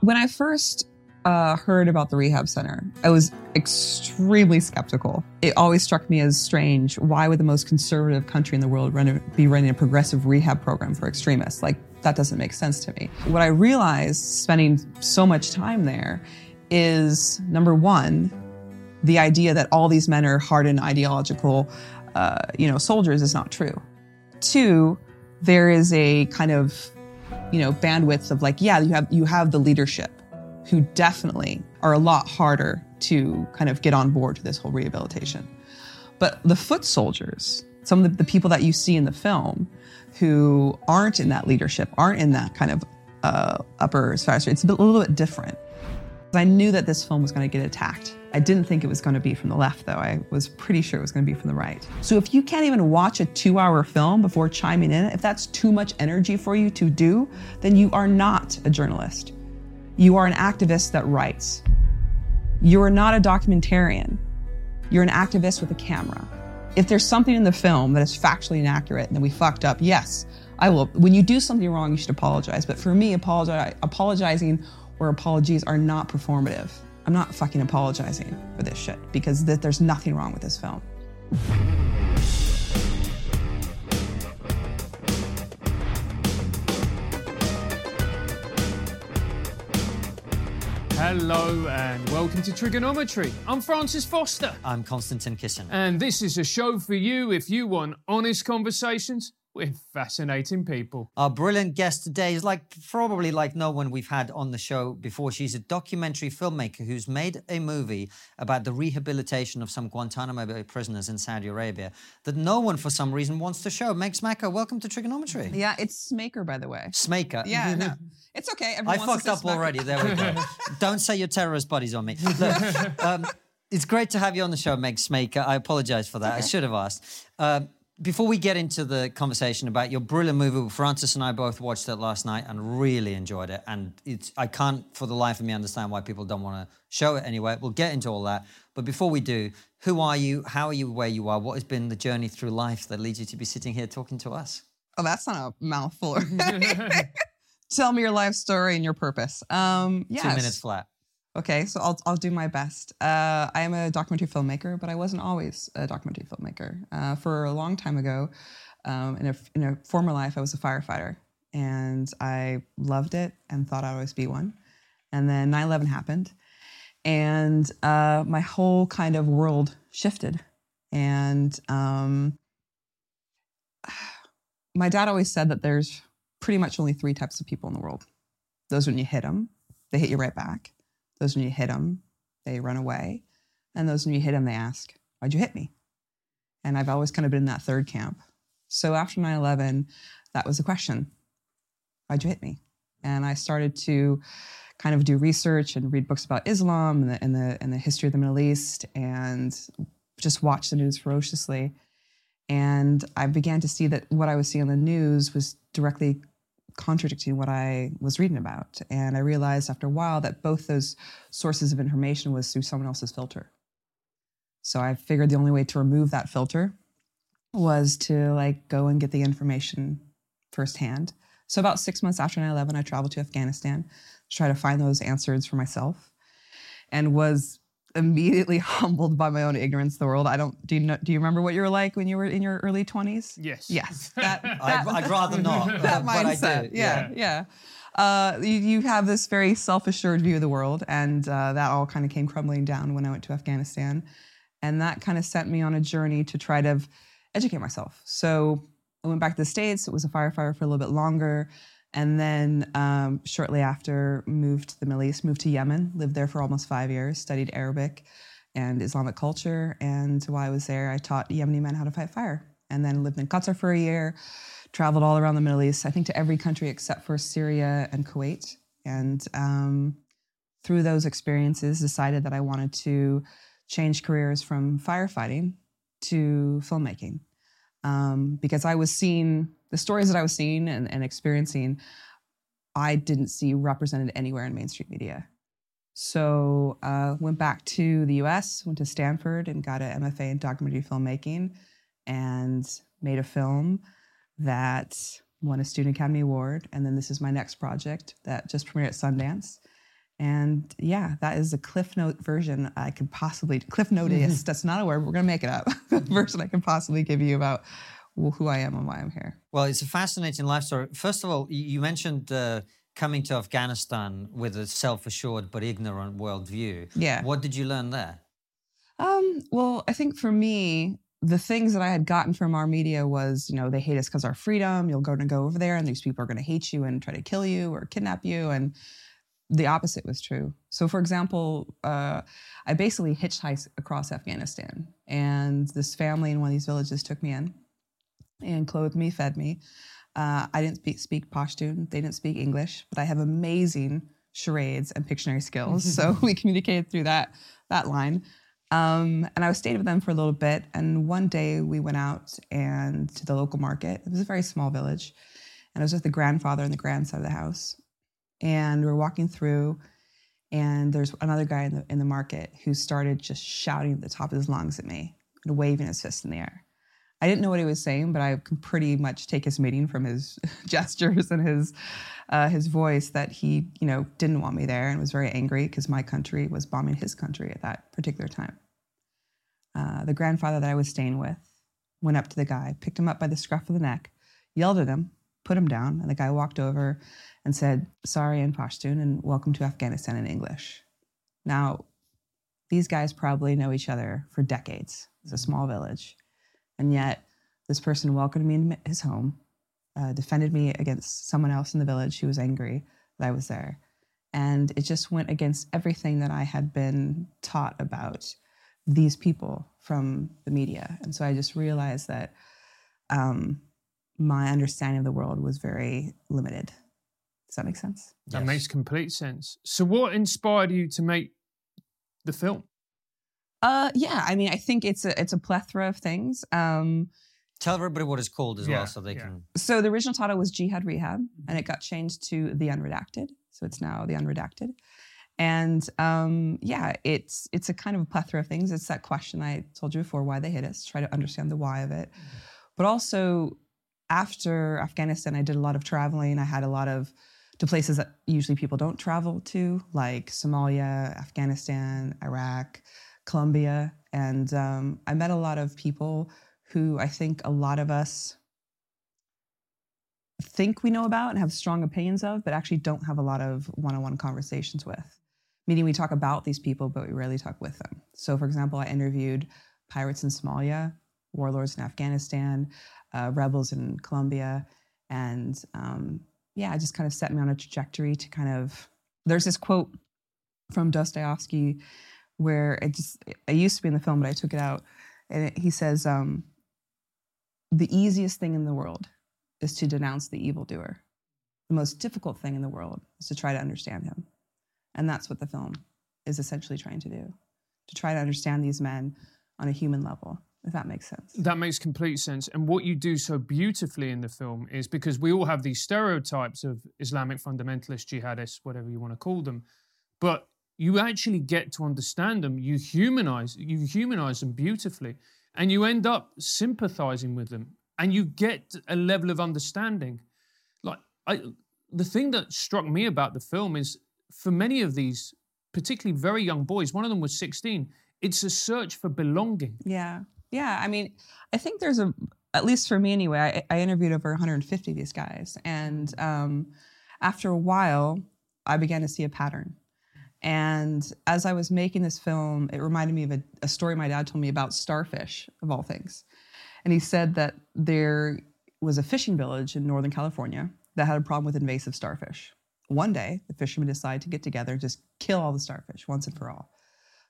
When I first heard about the rehab center, I was extremely skeptical. It always struck me as strange. Why would the most conservative country in the world be running a progressive rehab program for extremists? Like, that doesn't make sense to me. What I realized spending so much time there is, number one, the idea that all these men are hardened ideological soldiers is not true. Two, there is a kind of bandwidth of you have the leadership who definitely are a lot harder to kind of get on board with this whole rehabilitation. But the foot soldiers, some of the people that you see in the film who aren't in that leadership, aren't in that kind of upper stratosphere, it's a little bit different. I knew that this film was going to get attacked. I didn't think it was going to be from the left, though. I was pretty sure it was going to be from the right. So if you can't even watch a 2-hour film before chiming in, if that's too much energy for you to do, then you are not a journalist. You are an activist that writes. You are not a documentarian. You're an activist with a camera. If there's something in the film that is factually inaccurate and that we fucked up, yes, I will. When you do something wrong, you should apologize. But for me, apologizing or apologies are not performative. I'm not fucking apologizing for this shit because there's nothing wrong with this film. Hello and welcome to Trigonometry. I'm Francis Foster. I'm Konstantin Kissin. And this is a show for you if you want honest conversations with fascinating people. Our brilliant guest today is probably no one we've had on the show before. She's a documentary filmmaker who's made a movie about the rehabilitation of some Guantanamo Bay prisoners in Saudi Arabia that no one, for some reason, wants to show. Meg Smaker, welcome to Trigonometry. Yeah, it's Smaker, by the way. Smaker. Yeah, no, it's okay. Everyone I fucked up Smaker. Already. There we go. Don't say your terrorist buddies on me. Look, it's great to have you on the show, Meg Smaker. I apologise for that. Okay. I should have asked. Before we get into the conversation about your brilliant movie, Francis and I both watched it last night and really enjoyed it. And I can't for the life of me understand why people don't want to show it anyway. We'll get into all that. But before we do, who are you? How are you where you are? What has been the journey through life that leads you to be sitting here talking to us? Oh, that's not a mouthful. Tell me your life story and your purpose. 2 minutes flat. Okay, so I'll do my best. I am a documentary filmmaker, but I wasn't always a documentary filmmaker. For a long time ago, in a former life, I was a firefighter. And I loved it and thought I'd always be one. And then 9/11 happened. And my whole kind of world shifted. And my dad always said that there's pretty much only three types of people in the world. Those when you hit them, they hit you right back. Those when you hit them, they run away. And those when you hit them, they ask, why'd you hit me? And I've always kind of been in that third camp. So after 9/11, that was the question. Why'd you hit me? And I started to kind of do research and read books about Islam and the history of the Middle East and just watch the news ferociously. And I began to see that what I was seeing on the news was directly contradicting what I was reading about. And I realized after a while that both those sources of information was through someone else's filter. So I figured the only way to remove that filter was to go and get the information firsthand. So about 6 months after 9/11, I traveled to Afghanistan to try to find those answers for myself and was immediately humbled by my own ignorance of the world. Do you remember what you were like when you were in your early 20s? Yes. I'd rather not. That mindset. Yeah. You have this very self-assured view of the world, and that all kind of came crumbling down when I went to Afghanistan, and that kind of sent me on a journey to try to educate myself. So I went back to the States. It was a firefighter for a little bit longer, and then shortly after moved to the Middle East, moved to Yemen, lived there for almost 5 years, studied Arabic and Islamic culture. And while I was there, I taught Yemeni men how to fight fire. And then lived in Qatar for a year, traveled all around the Middle East, I think to every country except for Syria and Kuwait. And through those experiences, decided that I wanted to change careers from firefighting to filmmaking. Because I was seeing the stories that I was seeing and experiencing, I didn't see represented anywhere in mainstream media. So went back to the US, went to Stanford and got an MFA in documentary filmmaking and made a film that won a Student Academy Award. And then this is my next project that just premiered at Sundance. And yeah, that is a Cliff Note version I could possibly, Cliff Notice, that's not a word, we're gonna make it up, version I can possibly give you about who I am and why I'm here. Well, it's a fascinating life story. First of all, you mentioned coming to Afghanistan with a self-assured but ignorant worldview. Yeah. What did you learn there? Well, I think for me, the things that I had gotten from our media was, you know, they hate us because our freedom, you're going to go over there and these people are going to hate you and try to kill you or kidnap you. And the opposite was true. So for example, I basically hitchhiked across Afghanistan, and this family in one of these villages took me in and clothed me, fed me. I didn't speak Pashtun, they didn't speak English, but I have amazing charades and Pictionary skills. So we communicated through that line. And I stayed with them for a little bit, and one day we went out and to the local market. It was a very small village, and I was with the grandfather and the grandson of the house. And we're walking through, and there's another guy in the market who started just shouting at the top of his lungs at me and waving his fist in the air. I didn't know what he was saying, but I could pretty much take his meaning from his gestures and his voice that he, you know, didn't want me there and was very angry because my country was bombing his country at that particular time. The grandfather that I was staying with went up to the guy, picked him up by the scruff of the neck, yelled at him, put him down, and the guy walked over and said, "Sorry in Pashtun and welcome to Afghanistan in English." Now, these guys probably know each other for decades. It's a small village. And yet this person welcomed me into his home, defended me against someone else in the village who was angry that I was there. And it just went against everything that I had been taught about these people from the media. And so I just realized that my understanding of the world was very limited. Does that make sense? That makes complete sense. So what inspired you to make the film? Yeah, I mean, I think it's a plethora of things. Tell everybody what it's called as well, so they can... So the original title was Jihad Rehab, and it got changed to The Unredacted. So it's now The Unredacted. And it's a kind of a plethora of things. It's that question I told you before, why they hit us, try to understand the why of it. But also, after Afghanistan, I did a lot of traveling. I had a lot of... to places that usually people don't travel to, like Somalia, Afghanistan, Iraq... Colombia, and I met a lot of people who I think a lot of us think we know about and have strong opinions of, but actually don't have a lot of one-on-one conversations with. Meaning we talk about these people, but we rarely talk with them. So for example, I interviewed pirates in Somalia, warlords in Afghanistan, rebels in Colombia, and it just kind of set me on a trajectory to kind of, there's this quote from Dostoevsky where it used to be in the film, but I took it out. And he says, the easiest thing in the world is to denounce the evildoer. The most difficult thing in the world is to try to understand him. And that's what the film is essentially trying to do, to try to understand these men on a human level, if that makes sense. That makes complete sense. And what you do so beautifully in the film is, because we all have these stereotypes of Islamic fundamentalist jihadists, whatever you want to call them, but you actually get to understand them, you humanize them beautifully, and you end up sympathizing with them, and you get a level of understanding. The thing that struck me about the film is, for many of these, particularly very young boys, one of them was 16, it's a search for belonging. Yeah, yeah, I mean, I think there's at least for me anyway, I interviewed over 150 of these guys, and after a while, I began to see a pattern. And as I was making this film, it reminded me of a story my dad told me about starfish, of all things. And he said that there was a fishing village in Northern California that had a problem with invasive starfish. One day, the fishermen decided to get together and just kill all the starfish once and for all.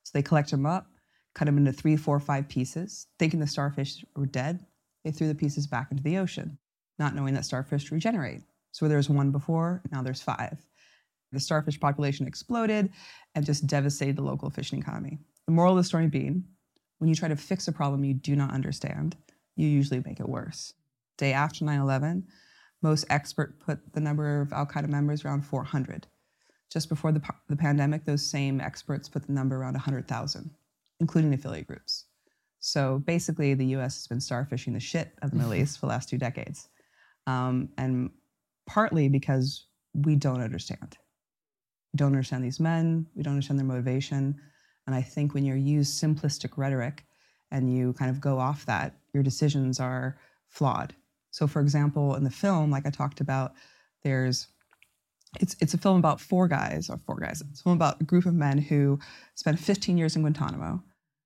So they collect them up, cut them into 3, 4, 5 pieces, thinking the starfish were dead. They threw the pieces back into the ocean, not knowing that starfish regenerate. So there was one before, now there's 5. The starfish population exploded and just devastated the local fishing economy. The moral of the story being, when you try to fix a problem you do not understand, you usually make it worse. Day after 9/11, most experts put the number of Al-Qaeda members around 400. Just before the pandemic, those same experts put the number around 100,000, including affiliate groups. So basically, the U.S. has been starfishing the shit of the Middle East for the last 2 decades. And partly because we don't understand. don't understand these men, we don't understand their motivation. And I think when you use simplistic rhetoric and you kind of go off that, your decisions are flawed. So for example, in the film, like I talked about, it's a film about four guys. It's a film about a group of men who spent 15 years in Guantanamo,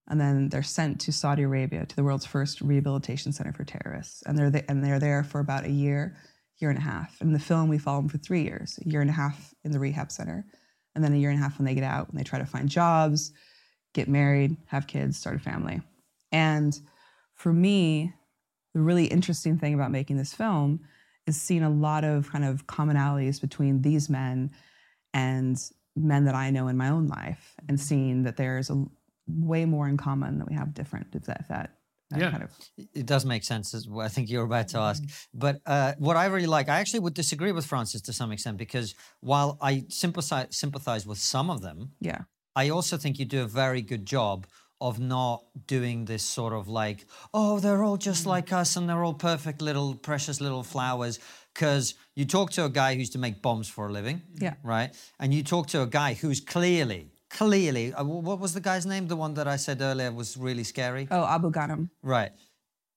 and then they're sent to Saudi Arabia, to the world's first rehabilitation center for terrorists. And they're there for about a year and a half. In the film, we follow them for 3 years, a year and a half in the rehab center, and then a year and a half when they get out, when they try to find jobs, get married, have kids, start a family. And for me, the really interesting thing about making this film is seeing a lot of kind of commonalities between these men and men that I know in my own life, and seeing that there's a way more in common than we have different. It does make sense, as I think you're about to ask. But what I really like, I actually would disagree with Francis to some extent, because while I sympathize with some of them, I also think you do a very good job of not doing this sort of like, oh, they're all just like us and they're all perfect little precious little flowers. Because you talk to a guy who used to make bombs for a living, right? And you talk to a guy who's clearly, what was the guy's name? The one that I said earlier was really scary. Oh, Abu Ghanem. Right.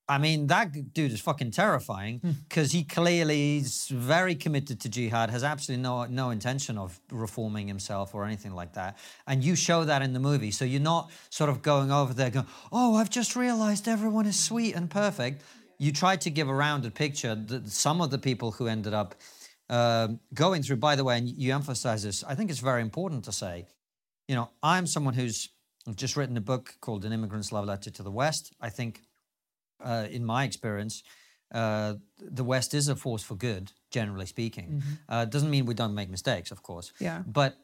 I mean, that dude is fucking terrifying, because he clearly is very committed to jihad, has absolutely no intention of reforming himself or anything like that. And you show that in the movie. So you're not sort of going over there going, oh, I've just realized everyone is sweet and perfect. You try to give a rounded picture that some of the people who ended up going through, by the way, and you emphasize this, I think it's very important to say, you know, I'm someone who's just written a book called An Immigrant's Love Letter to the West. I think, in my experience, the West is a force for good, generally speaking. Doesn't mean we don't make mistakes, of course. But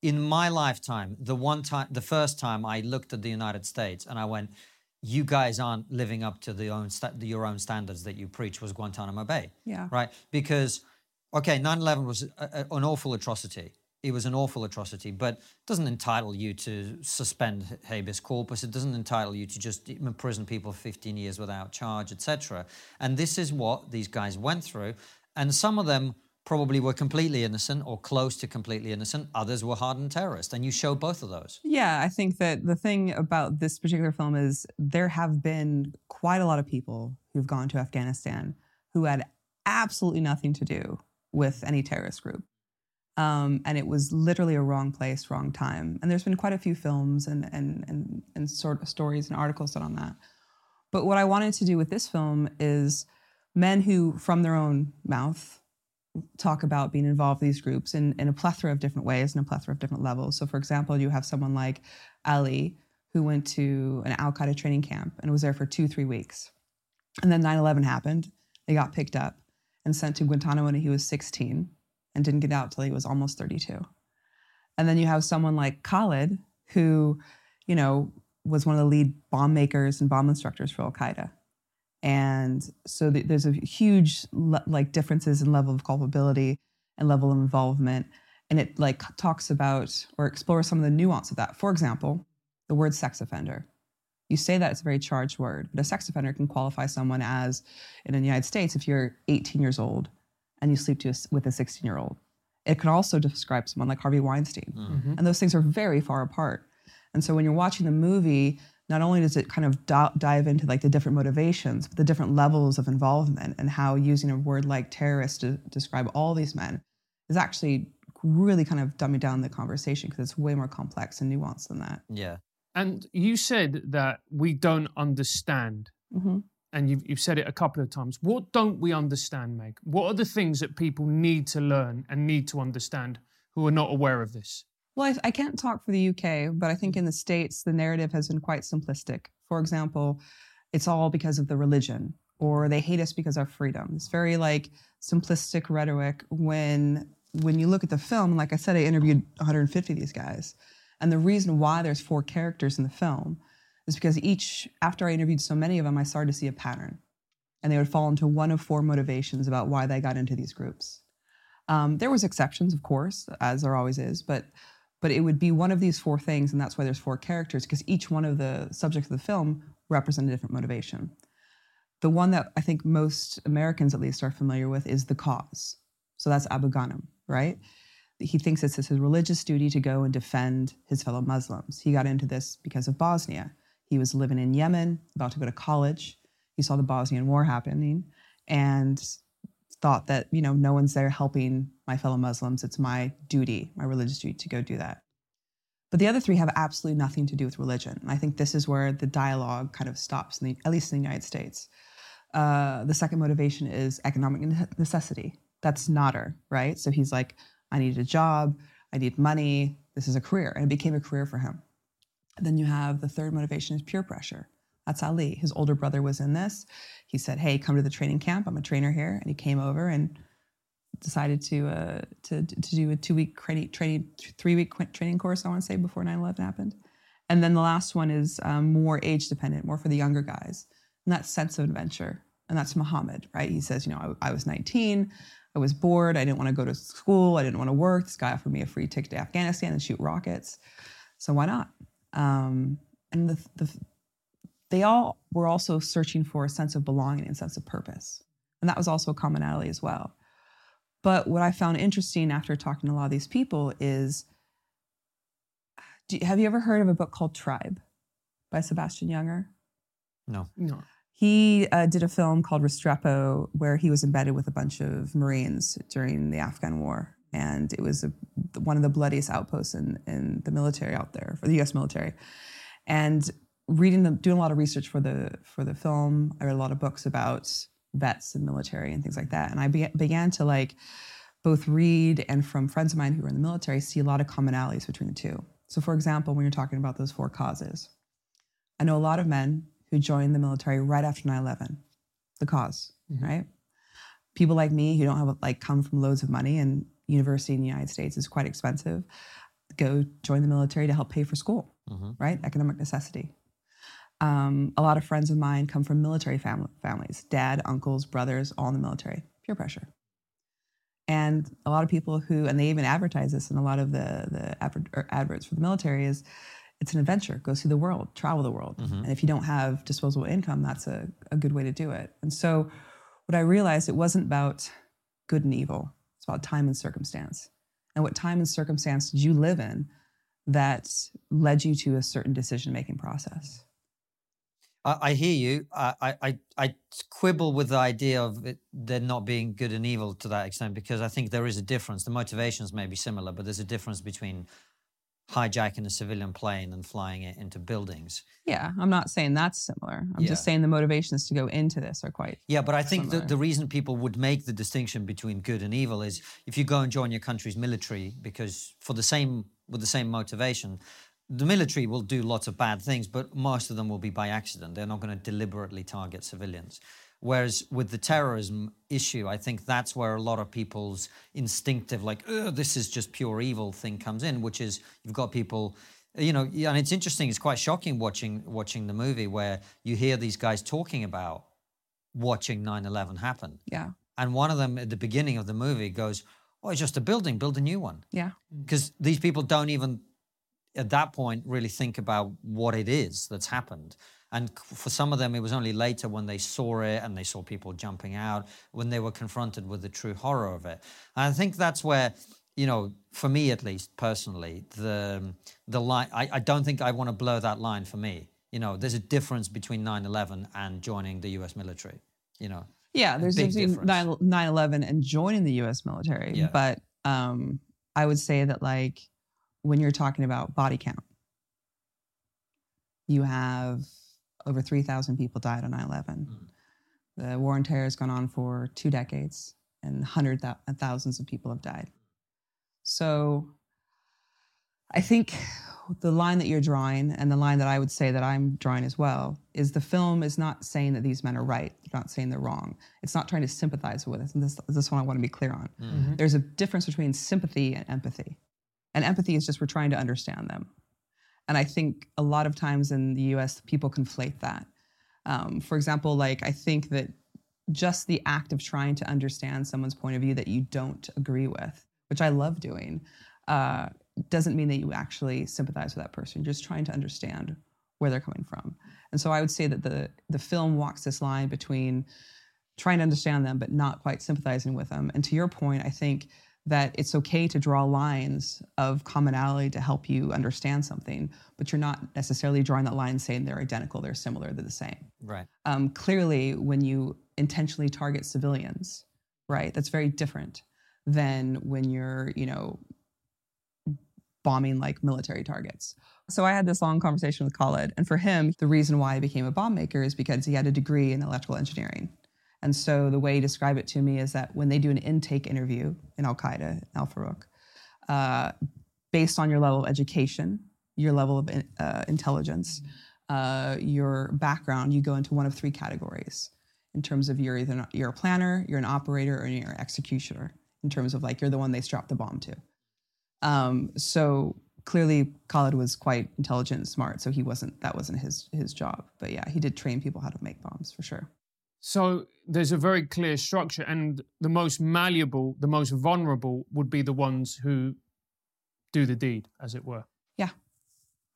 in my lifetime, the first time I looked at the United States and I went, you guys aren't living up to your own standards that you preach, was Guantanamo Bay. Right? Because, 9/11 was an awful atrocity. It was an awful atrocity, but it doesn't entitle you to suspend habeas corpus. It doesn't entitle you to just imprison people for 15 years without charge, etc. And this is what these guys went through. And some of them probably were completely innocent or close to completely innocent. Others were hardened terrorists. And you show both of those. Yeah, I think that the thing about this particular film is there have been quite a lot of people who've gone to Afghanistan who had absolutely nothing to do with any terrorist group. And it was literally a wrong place, wrong time. And there's been quite a few films and sort of stories and articles done on that. But what I wanted to do with this film is men who, from their own mouth, talk about being involved in these groups in a plethora of different ways and a plethora of different levels. So, for example, you have someone like Ali, who went to an Al-Qaeda training camp and was there for 2-3 weeks. And then 9/11 happened. They got picked up and sent to Guantanamo when he was 16. And didn't get out till he was almost 32. And then you have someone like Khalid, who, you know, was one of the lead bomb makers and bomb instructors for Al-Qaeda. And so there's a huge differences in level of culpability and level of involvement. And it talks about or explores some of the nuance of that. For example, the word sex offender. You say that it's a very charged word, but a sex offender can qualify someone as, in the United States, if you're 18 years old, and you sleep with a 16-year-old. It can also describe someone like Harvey Weinstein. And those things are very far apart. And so when you're watching the movie, not only does it kind of dive into the different motivations, but the different levels of involvement and how using a word like terrorist to describe all these men is actually really kind of dumbing down the conversation, because it's way more complex and nuanced than that. Yeah. And you said that we don't understand. And you've said it a couple of times. What don't we understand, Meg? What are the things that people need to learn and need to understand who are not aware of this? Well, I can't talk for the UK, but I think in the States, the narrative has been quite simplistic. For example, it's all because of the religion, or they hate us because of freedom. It's very simplistic rhetoric. When you look at the film, like I said, I interviewed 150 of these guys. And the reason why there's 4 characters in the film is because after I interviewed so many of them, I started to see a pattern. And they would fall into one of 4 motivations about why they got into these groups. There was exceptions, of course, as there always is, but it would be one of these 4 things, and that's why there's 4 characters, because each one of the subjects of the film represent a different motivation. The one that I think most Americans, at least, are familiar with is the cause. So that's Abu Ghanem, right? He thinks it's his religious duty to go and defend his fellow Muslims. He got into this because of Bosnia. He was living in Yemen, about to go to college. He saw the Bosnian War happening and thought that, you know, no one's there helping my fellow Muslims. It's my duty, my religious duty to go do that. But the other three have absolutely nothing to do with religion. And I think this is where the dialogue kind of stops, at least in the United States. The second motivation is economic necessity. That's Nader, right? So he's like, I need a job, I need money, this is a career. And it became a career for him. And then you have the third motivation is peer pressure. That's Ali. His older brother was in this. He said, hey, come to the training camp. I'm a trainer here. And he came over and decided to do a three-week training course, I want to say, before 9/11 happened. And then the last one is more age-dependent, more for the younger guys. And that sense of adventure. And that's Mohammed, right? He says, I was 19. I was bored. I didn't want to go to school. I didn't want to work. This guy offered me a free ticket to Afghanistan and shoot rockets. So why not? And they all were also searching for a sense of belonging and a sense of purpose. And that was also a commonality as well. But what I found interesting after talking to a lot of these people is, have you ever heard of a book called Tribe by Sebastian Younger? No. He did a film called Restrepo where he was embedded with a bunch of Marines during the Afghan war. And it was one of the bloodiest outposts in the military out there, for the U.S. military. And doing a lot of research for the film, I read a lot of books about vets and military and things like that. And I began to both read and from friends of mine who were in the military, see a lot of commonalities between the two. So for example, when you're talking about those four causes, I know a lot of men who joined the military right after 9/11, the cause, mm-hmm. right? People like me who don't have come from loads of money, and university in the United States is quite expensive, go join the military to help pay for school, mm-hmm. right? Economic necessity. A lot of friends of mine come from military families, dad, uncles, brothers, all in the military, peer pressure. And a lot of people who, and they even advertise this in a lot of the adverts for the military is, it's an adventure. Go see the world, travel the world. Mm-hmm. And if you don't have disposable income, that's a good way to do it. And so what I realized, it wasn't about good and evil. It's about time and circumstance. And what time and circumstance did you live in that led you to a certain decision-making process? I hear you. I quibble with the idea of there not being good and evil to that extent, because I think there is a difference. The motivations may be similar, but there's a difference between hijacking a civilian plane and flying it into buildings. Yeah, I'm not saying that's similar. I'm just saying the motivations to go into this are quite similar. Yeah, but I think the reason people would make the distinction between good and evil is if you go and join your country's military, because with the same motivation, the military will do lots of bad things, but most of them will be by accident. They're not going to deliberately target civilians. Whereas with the terrorism issue, I think that's where a lot of people's instinctive, this is just pure evil thing comes in, which is you've got people, and it's interesting, it's quite shocking watching the movie where you hear these guys talking about watching 9/11 happen. Yeah. And one of them at the beginning of the movie goes, oh, it's just a building, build a new one. Yeah. Because these people don't even, at that point, really think about what it is that's happened. And for some of them, it was only later when they saw it and they saw people jumping out, when they were confronted with the true horror of it. And I think that's where, for me at least, personally, the line, I don't think I want to blur that line for me. There's a difference between 9/11 and joining the U.S. military, Yeah, there's a difference. 9/11 and joining the U.S. military. Yeah. But I would say that, when you're talking about body count, you have over 3,000 people died on 9/11. Mm. The war on terror has gone on for 2 decades, and thousands of people have died. So I think the line that you're drawing, and the line that I would say that I'm drawing as well, is the film is not saying that these men are right. They're not saying they're wrong. It's not trying to sympathize with us, and this one I want to be clear on. Mm-hmm. There's a difference between sympathy and empathy. And empathy is just we're trying to understand them. And I think a lot of times in the U.S., people conflate that. For example, I think that just the act of trying to understand someone's point of view that you don't agree with, which I love doing, doesn't mean that you actually sympathize with that person. You're just trying to understand where they're coming from. And so I would say that the film walks this line between trying to understand them but not quite sympathizing with them. And to your point, I think that it's okay to draw lines of commonality to help you understand something, but you're not necessarily drawing that line saying they're identical, they're similar, they're the same. Right. Clearly, when you intentionally target civilians, right, that's very different than when you're, you know, bombing like military targets. So I had this long conversation with Khalid, and for him, the reason why he became a bomb maker is because he had a degree in electrical engineering. And so the way he described it to me is that when they do an intake interview in Al-Qaeda, Al-Farouq, based on your level of education, your level of intelligence, your background, you go into one of three categories in terms of you're either you're a planner, you're an operator, or you're an executioner, in terms of like you're the one they strapped the bomb to. So clearly Khalid was quite intelligent and smart, so that wasn't his job. But yeah, he did train people how to make bombs for sure. So there's a very clear structure, and the most malleable, the most vulnerable would be the ones who do the deed, as it were. Yeah.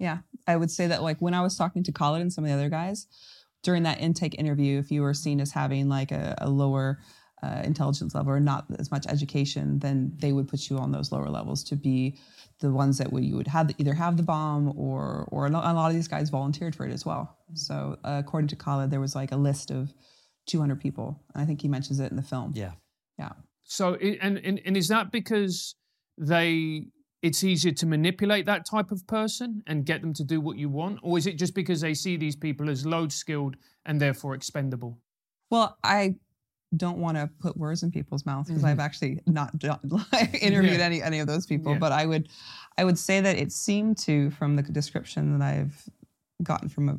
Yeah. I would say that, like, when I was talking to Khalid and some of the other guys, during that intake interview, if you were seen as having, like, a lower intelligence level or not as much education, then they would put you on those lower levels to be the ones that you would have either have the bomb or a lot of these guys volunteered for it as well. So according to Khalid, there was, like, a list of 200 people. I think he mentions it in the film. Yeah. Yeah. So, and is that because it's easier to manipulate that type of person and get them to do what you want? Or is it just because they see these people as low skilled and therefore expendable? Well, I don't want to put words in people's mouths because I've actually not interviewed any of those people. Yeah. But I would say that it seemed to, from the description that I've gotten from a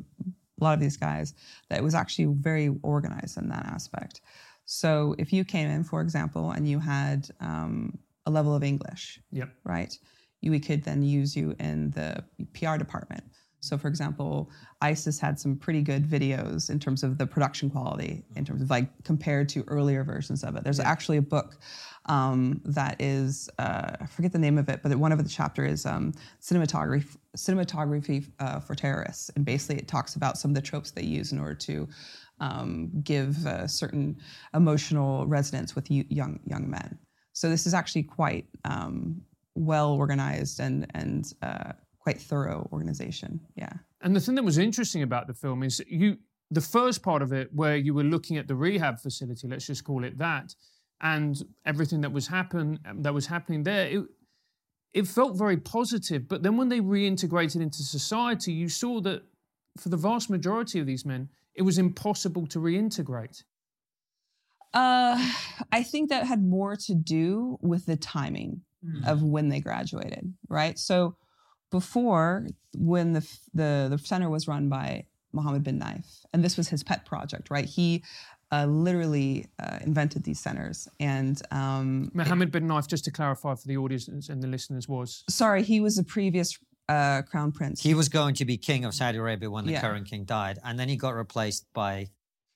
lot of these guys, that it was actually very organized in that aspect. So if you came in, for example, and you had a level of English, yep, right, we could then use you in the PR department. So for example, ISIS had some pretty good videos in terms of the production quality, in terms of like compared to earlier versions of it. There's actually a book that is, I forget the name of it, but one of the chapter is cinematography for terrorists. And basically it talks about some of the tropes they use in order to give a certain emotional resonance with young men. So this is actually quite well organized and quite thorough organization, yeah. And the thing that was interesting about the film is the first part of it where you were looking at the rehab facility, let's just call it that, and everything that was happening there, it felt very positive. But then when they reintegrated into society, you saw that for the vast majority of these men, it was impossible to reintegrate. I think that had more to do with the timing of when they graduated, right? So before, when the center was run by Mohammed bin Nayef, and this was his pet project, right? He literally invented these centers. And Mohammed bin Nayef, just to clarify for the audience and the listeners, he was the previous crown prince. He was going to be king of Saudi Arabia when the current king died, and then he got replaced by...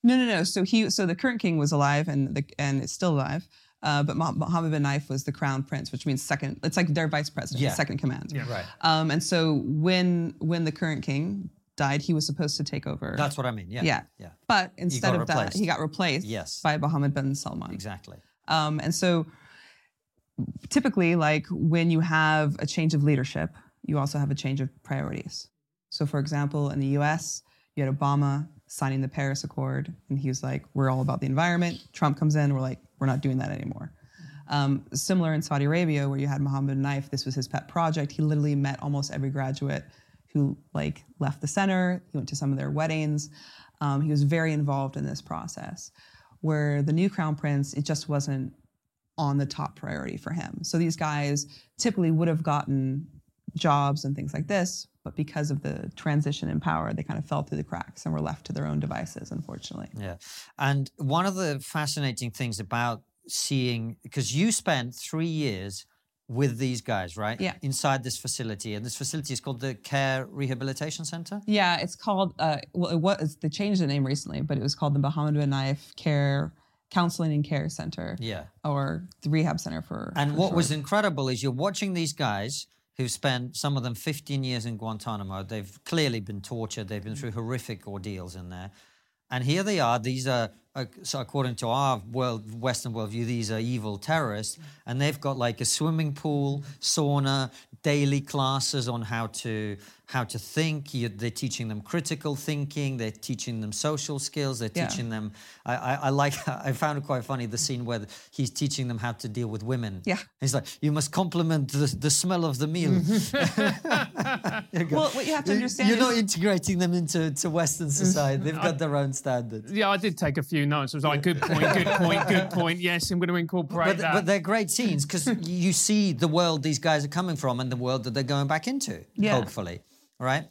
No. So the current king was alive and is still alive. But Mohammed bin Nayef was the crown prince, which means second. It's like their vice president, second command. Yeah, right. And so when the current king died, he was supposed to take over. That's what I mean. Yeah. Yeah. Yeah. But instead of replaced. That, he got replaced by Mohammed bin Salman. Exactly. And so typically, like when you have a change of leadership, you also have a change of priorities. So, for example, in the U.S., you had Obama signing the Paris Accord, and he was like, "We're all about the environment." Trump comes in, we're like, "We're not doing that anymore." Similar in Saudi Arabia, where you had Mohammed bin Nayef, this was his pet project. He literally met almost every graduate who like left the center. He went to some of their weddings. He was very involved in this process. Where the new crown prince, it just wasn't on the top priority for him. So these guys typically would have gotten jobs and things like this, but because of the transition in power, they kind of fell through the cracks and were left to their own devices, unfortunately. Yeah. And one of the fascinating things about seeing, because you spent 3 years with these guys, right? Yeah. Inside this facility. And this facility is called the Care Rehabilitation Center? Yeah, it's called, they changed the name recently, but it was called the Mohammed bin Nayef Care Counseling and Care Center. Yeah. Or the Rehab Center for... And for what was incredible is you're watching these guys who've spent, some of them, 15 years in Guantanamo. They've clearly been tortured. They've been through horrific ordeals in there. And here they are. These are So according to our world, Western worldview, these are evil terrorists, and they've got like a swimming pool, sauna, daily classes on how to think. They're teaching them critical thinking. They're teaching them social skills. They're teaching them. I found it quite funny, the scene where he's teaching them how to deal with women. Yeah, he's like, you must compliment the smell of the meal. Well, what you have to understand, you're not integrating them into Western society. They've got their own standards. Yeah, I did take a few notes. I was like, good point, good point, good point. Yes, I'm going to incorporate that. But they're great scenes because you see the world these guys are coming from and the world that they're going back into. Yeah. Hopefully. Right?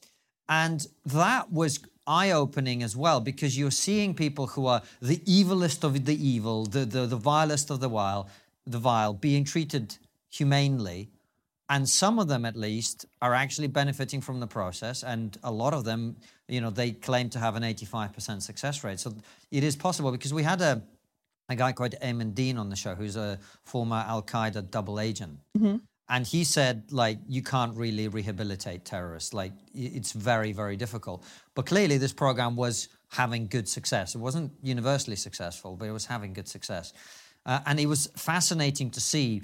And that was eye-opening as well, because you're seeing people who are the evilest of the evil, the vilest of the vile, being treated humanely. And some of them, at least, are actually benefiting from the process. And a lot of them, you know, they claim to have an 85% success rate. So it is possible, because we had a guy called Ayman Dean on the show, who's a former Al-Qaeda double agent. Mm-hmm. And he said, like, you can't really rehabilitate terrorists. Like, it's very, very difficult. But clearly this program was having good success. It wasn't universally successful, but it was having good success. And it was fascinating to see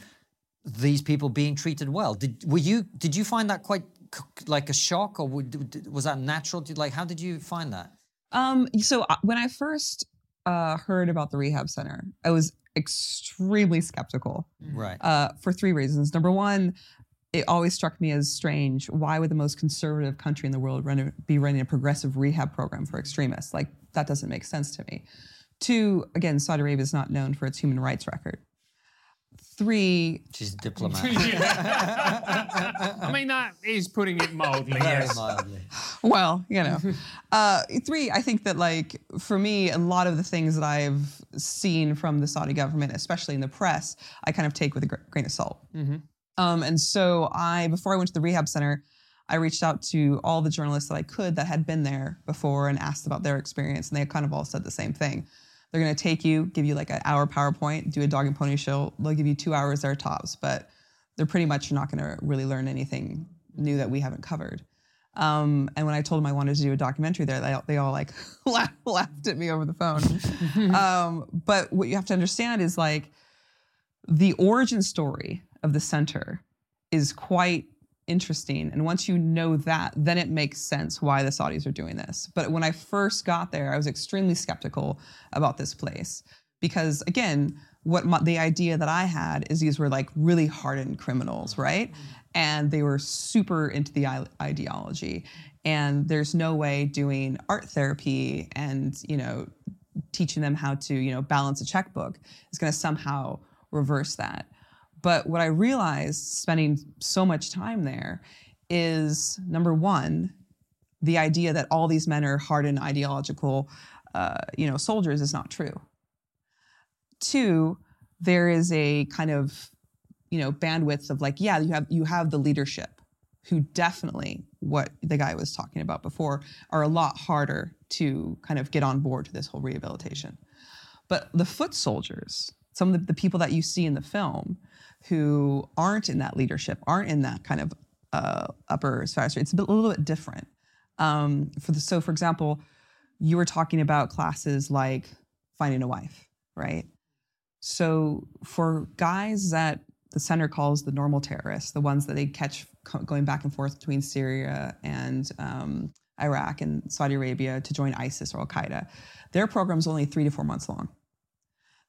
these people being treated well. Did you find that quite like a shock, or was that natural? How did you find that? So when I first heard about the rehab center, I was extremely skeptical, right? For three reasons. Number one, it always struck me as strange. Why would the most conservative country in the world be running a progressive rehab program for extremists? Like, that doesn't make sense to me. Two, again, Saudi Arabia is not known for its human rights record. Three, she's a diplomat. I mean, that is putting it mildly. Yes. Mildly. Well, you know. Three, I think that, like, for me, a lot of the things that I've seen from the Saudi government, especially in the press, I kind of take with a grain of salt. Mm-hmm. And so before I went to the rehab center, I reached out to all the journalists that I could that had been there before and asked about their experience, and they kind of all said the same thing. They're going to take you, give you like an hour PowerPoint, do a dog and pony show. They'll give you 2 hours there tops, but they're pretty much not going to really learn anything new that we haven't covered. And when I told them I wanted to do a documentary there, they all like laughed at me over the phone. But what you have to understand is, like, the origin story of the center is quite interesting. And once you know that, then it makes sense why the Saudis are doing this. But when I first got there, I was extremely skeptical about this place because, again, the idea that I had is these were like really hardened criminals, right? And they were super into the ideology. And there's no way doing art therapy and, you know, teaching them how to, you know, balance a checkbook is going to somehow reverse that. But what I realized spending so much time there is, number one, the idea that all these men are hardened ideological, soldiers is not true. Two, there is a kind of, you know, bandwidth of like, yeah, you have the leadership who definitely, what the guy was talking about before, are a lot harder to kind of get on board to this whole rehabilitation. But the foot soldiers, some of the people that you see in the film, who aren't in that leadership, aren't in that kind of upper strata. It's a little bit different. So for example, you were talking about classes like finding a wife, right? So for guys that the center calls the normal terrorists, the ones that they catch going back and forth between Syria and Iraq and Saudi Arabia to join ISIS or Al-Qaeda, their program's only 3 to 4 months long.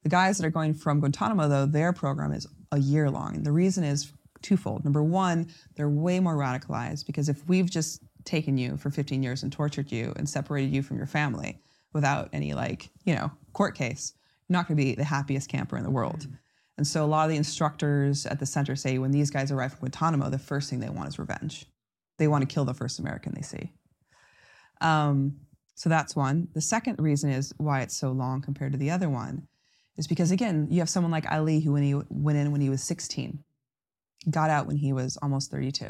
The guys that are going from Guantanamo, though, their program is a year long. And the reason is twofold. Number one, they're way more radicalized, because if we've just taken you for 15 years and tortured you and separated you from your family without any, like, you know, court case, you're not going to be the happiest camper in the world. Mm-hmm. And so a lot of the instructors at the center say when these guys arrive from Guantanamo, the first thing they want is revenge. They want to kill the first American they see. So that's one. The second reason is why it's so long compared to the other one is because, again, you have someone like Ali, who when he went in when he was 16, got out when he was almost 32.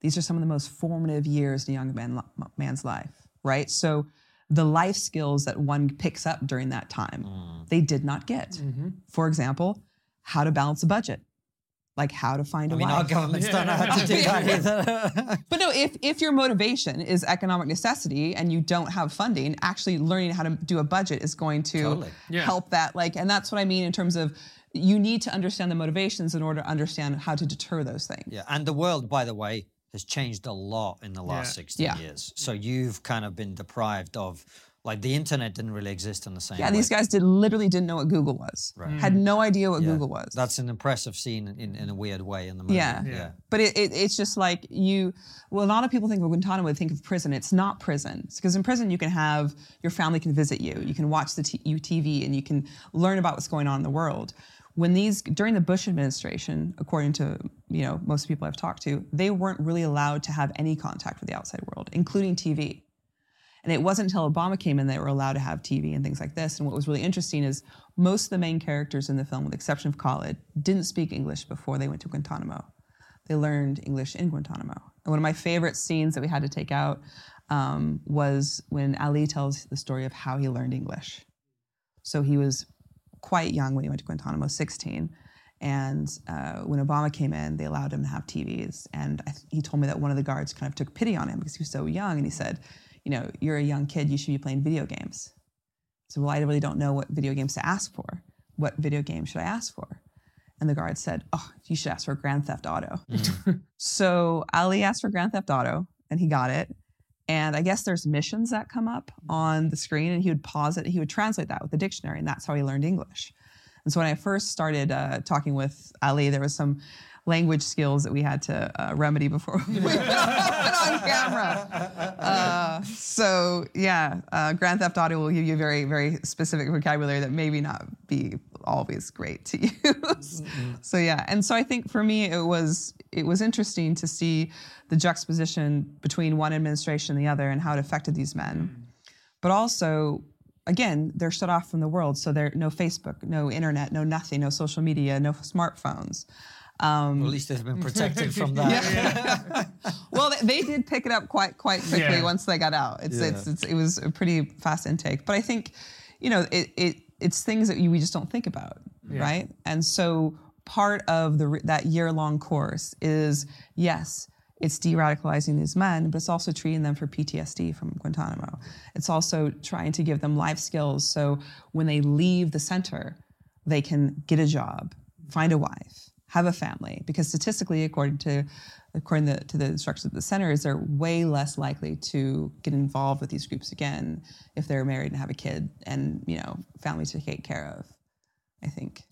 These are some of the most formative years in a young man's life, right? So the life skills that one picks up during that time, they did not get. Mm-hmm. For example, how to balance a budget, like how to find a wife. Our governments don't know how to do that either. But no, if your motivation is economic necessity and you don't have funding, actually learning how to do a budget is going to help that. Like, and that's what I mean in terms of you need to understand the motivations in order to understand how to deter those things. Yeah, and the world, by the way, has changed a lot in the last 60 years. So you've kind of been deprived of, like, the internet didn't really exist in the same way. Yeah, these guys literally didn't know what Google was. Right. Mm. Had no idea what Google was. That's an impressive scene in a weird way in the movie. Yeah. But it's just like a lot of people think of Guantanamo, they think of prison. It's not prison. Because in prison you can have, your family can visit you. You can watch the TV and you can learn about what's going on in the world. During the Bush administration, according to most people I've talked to, they weren't really allowed to have any contact with the outside world, including TV. And it wasn't until Obama came in that they were allowed to have TV and things like this. And what was really interesting is most of the main characters in the film, with the exception of Khalid, didn't speak English before they went to Guantanamo. They learned English in Guantanamo. And one of my favorite scenes that we had to take out was when Ali tells the story of how he learned English. So he was quite young when he went to Guantanamo, 16. And when Obama came in, they allowed him to have TVs. And he told me that one of the guards kind of took pity on him because he was so young. And he said, you're a young kid, you should be playing video games. So, I really don't know what video games to ask for. What video game should I ask for? And the guard said, you should ask for Grand Theft Auto. Mm. So Ali asked for Grand Theft Auto and he got it. And I guess there's missions that come up on the screen and he would pause it and he would translate that with the dictionary, and that's how he learned English. And so when I first started talking with Ali, there was some language skills that we had to remedy before we went on camera. Grand Theft Auto will give you a very, very specific vocabulary that maybe not be always great to use. Mm-hmm. So yeah, and so I think for me it was interesting to see the juxtaposition between one administration and the other and how it affected these men. But also, again, they're shut off from the world, so there no Facebook, no internet, no nothing, no social media, no smartphones. At least they've been protected from that. Well, they did pick it up quite quickly once they got out. It was a pretty fast intake. But I think, it's things that we just don't think about, right? And so part of that year-long course is, yes, it's de-radicalizing these men, but it's also treating them for PTSD from Guantanamo. It's also trying to give them life skills so when they leave the center, they can get a job, find a wife, have a family, because statistically, according to the instructions of the centers, they're way less likely to get involved with these groups again if they're married and have a kid and family to take care of. I think.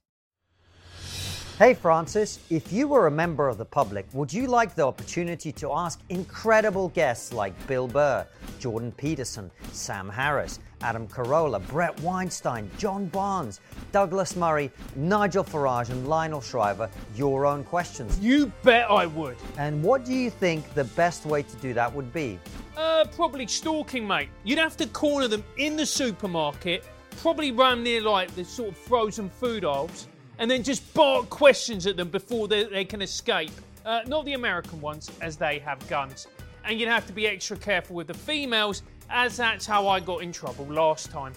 Hey Francis, if you were a member of the public, would you like the opportunity to ask incredible guests like Bill Burr, Jordan Peterson, Sam Harris, Adam Carolla, Brett Weinstein, John Barnes, Douglas Murray, Nigel Farage and Lionel Shriver your own questions? You bet I would. And what do you think the best way to do that would be? Probably stalking, mate. You'd have to corner them in the supermarket, probably run near like the sort of frozen food aisles, and then just bark questions at them before they can escape. Not the American ones, as they have guns. And you'd have to be extra careful with the females, as that's how I got in trouble last time.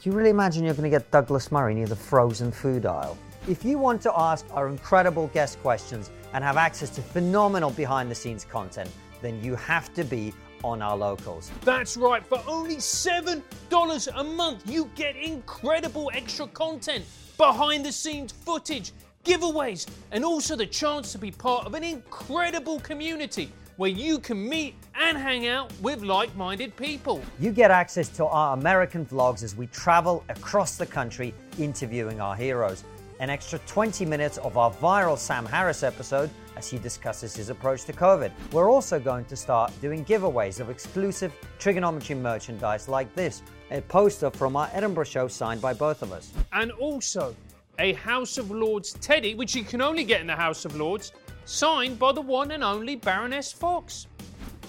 Do you really imagine you're going to get Douglas Murray near the frozen food aisle? If you want to ask our incredible guest questions and have access to phenomenal behind-the-scenes content, then you have to be on our Locals. That's right, for only $7 a month, you get incredible extra content, behind-the-scenes footage, giveaways, and also the chance to be part of an incredible community where you can meet and hang out with like-minded people. You get access to our American vlogs as we travel across the country interviewing our heroes. An extra 20 minutes of our viral Sam Harris episode as he discusses his approach to COVID. We're also going to start doing giveaways of exclusive Trigonometry merchandise like this, a poster from our Edinburgh show signed by both of us. And also a House of Lords teddy, which you can only get in the House of Lords, signed by the one and only Baroness Fox.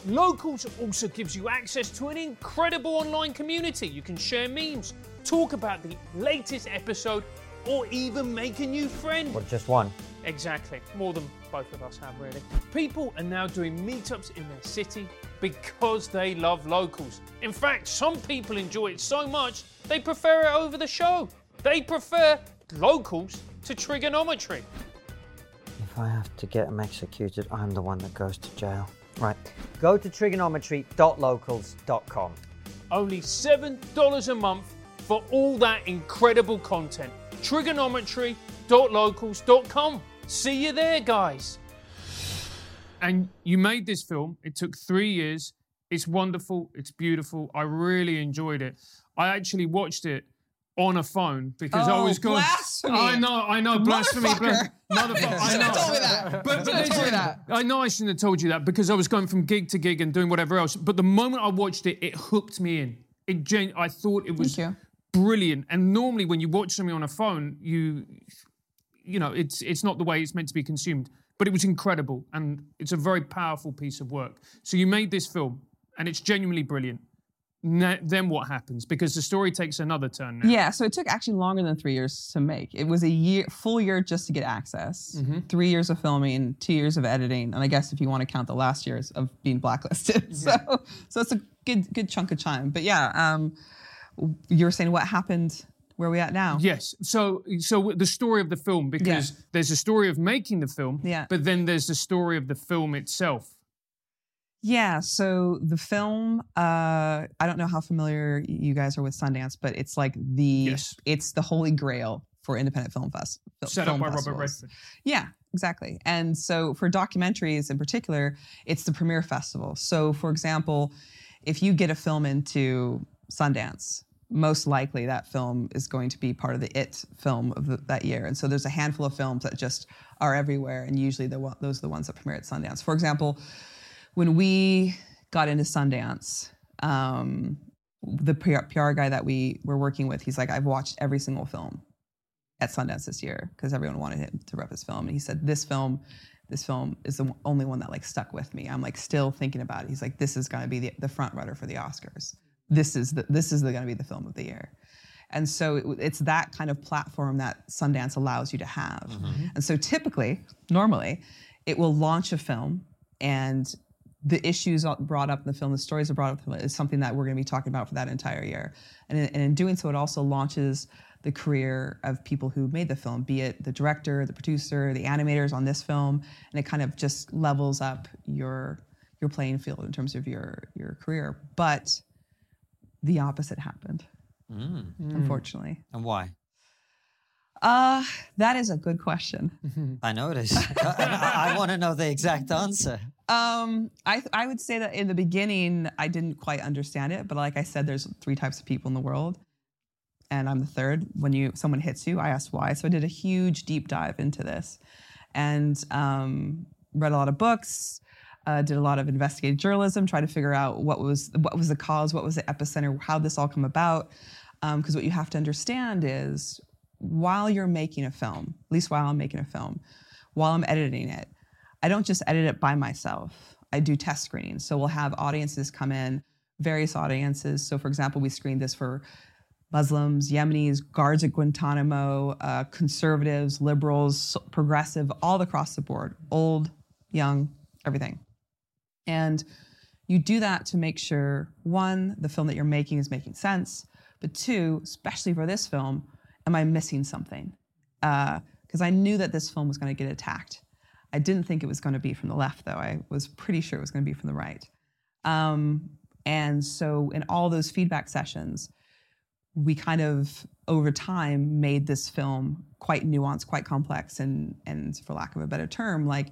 Locals also gives you access to an incredible online community. You can share memes, talk about the latest episode, or even make a new friend. Or just one. Exactly. More than both of us have, really. People are now doing meetups in their city because they love Locals. In fact, some people enjoy it so much, they prefer it over the show. They prefer Locals to Trigonometry. If I have to get him executed, I'm the one that goes to jail. Right. Go to trigonometry.locals.com. Only $7 a month for all that incredible content. trigonometry.locals.com. See you there, guys. And you made this film. It took 3 years. It's wonderful. It's beautiful. I really enjoyed it. I actually watched it on a phone because I was going. Blasphemy. I know. Blasphemy. Motherfucker. I know. Told me that. But I know I shouldn't have told you that because I was going from gig to gig and doing whatever else. But the moment I watched it, it hooked me in. I thought it was brilliant. And normally, when you watch something on a phone, you know, it's not the way it's meant to be consumed. But it was incredible, and it's a very powerful piece of work. So you made this film, and it's genuinely brilliant. Then what happens? Because the story takes another turn now. Yeah, so it took actually longer than 3 years to make. It was a full year just to get access. Mm-hmm. 3 years of filming, 2 years of editing, and I guess if you want to count the last years of being blacklisted. Yeah. So it's a good chunk of time. But yeah, you were saying what happened... Where are we at now? Yes. So the story of the film, because there's a story of making the film, but then there's the story of the film itself. Yeah. So the film, I don't know how familiar you guys are with Sundance, but it's like it's the holy grail for independent film festivals. Set up by Robert Redford. Yeah, exactly. And so for documentaries in particular, it's the premiere festival. So for example, if you get a film into Sundance, most likely that film is going to be part of the IT film of that year. And so there's a handful of films that just are everywhere, and usually those are the ones that premiere at Sundance. For example, when we got into Sundance, the PR guy that we were working with, he's like, I've watched every single film at Sundance this year because everyone wanted him to rep his film. And he said, this film is the only one that like stuck with me. I'm like still thinking about it. He's like, this is going to be the front runner for the Oscars. This is going to be the film of the year. And so it's that kind of platform that Sundance allows you to have. Mm-hmm. And so normally, it will launch a film, and the issues brought up in the film, the stories are brought up in the film, is something that we're going to be talking about for that entire year. And in doing so, it also launches the career of people who made the film, be it the director, the producer, the animators on this film, and it kind of just levels up your playing field in terms of your career. But... the opposite happened, unfortunately. And why? That is a good question. Mm-hmm. I know it is. I want to know the exact answer. I would say that in the beginning, I didn't quite understand it. But like I said, there's three types of people in the world. And I'm the third. When someone hits you, I asked why. So I did a huge deep dive into this and read a lot of books. Did a lot of investigative journalism, tried to figure out what was the cause, what was the epicenter, how this all come about. Because what you have to understand is while you're making a film, at least while I'm making a film, while I'm editing it, I don't just edit it by myself. I do test screenings. So we'll have audiences come in, various audiences. So for example, we screened this for Muslims, Yemenis, guards at Guantanamo, conservatives, liberals, progressive, all across the board, old, young, everything. And you do that to make sure, one, the film that you're making is making sense, but two, especially for this film, am I missing something? Because I knew that this film was going to get attacked. I didn't think it was going to be from the left, though. I was pretty sure it was going to be from the right. And so in all those feedback sessions, we kind of, over time, made this film quite nuanced, quite complex, and for lack of a better term, like...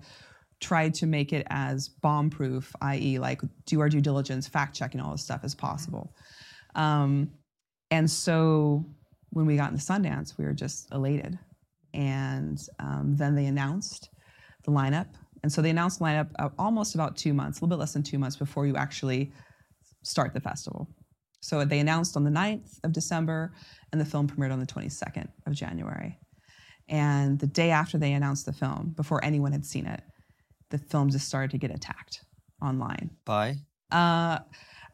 tried to make it as bomb-proof, i.e. like do our due diligence, fact-checking all this stuff as possible. And so when we got into Sundance, we were just elated. And then they announced the lineup. And so they announced the lineup almost about 2 months, a little bit less than 2 months before you actually start the festival. So they announced on the 9th of December, and the film premiered on the 22nd of January. And the day after they announced the film, before anyone had seen it, the film just started to get attacked online. By?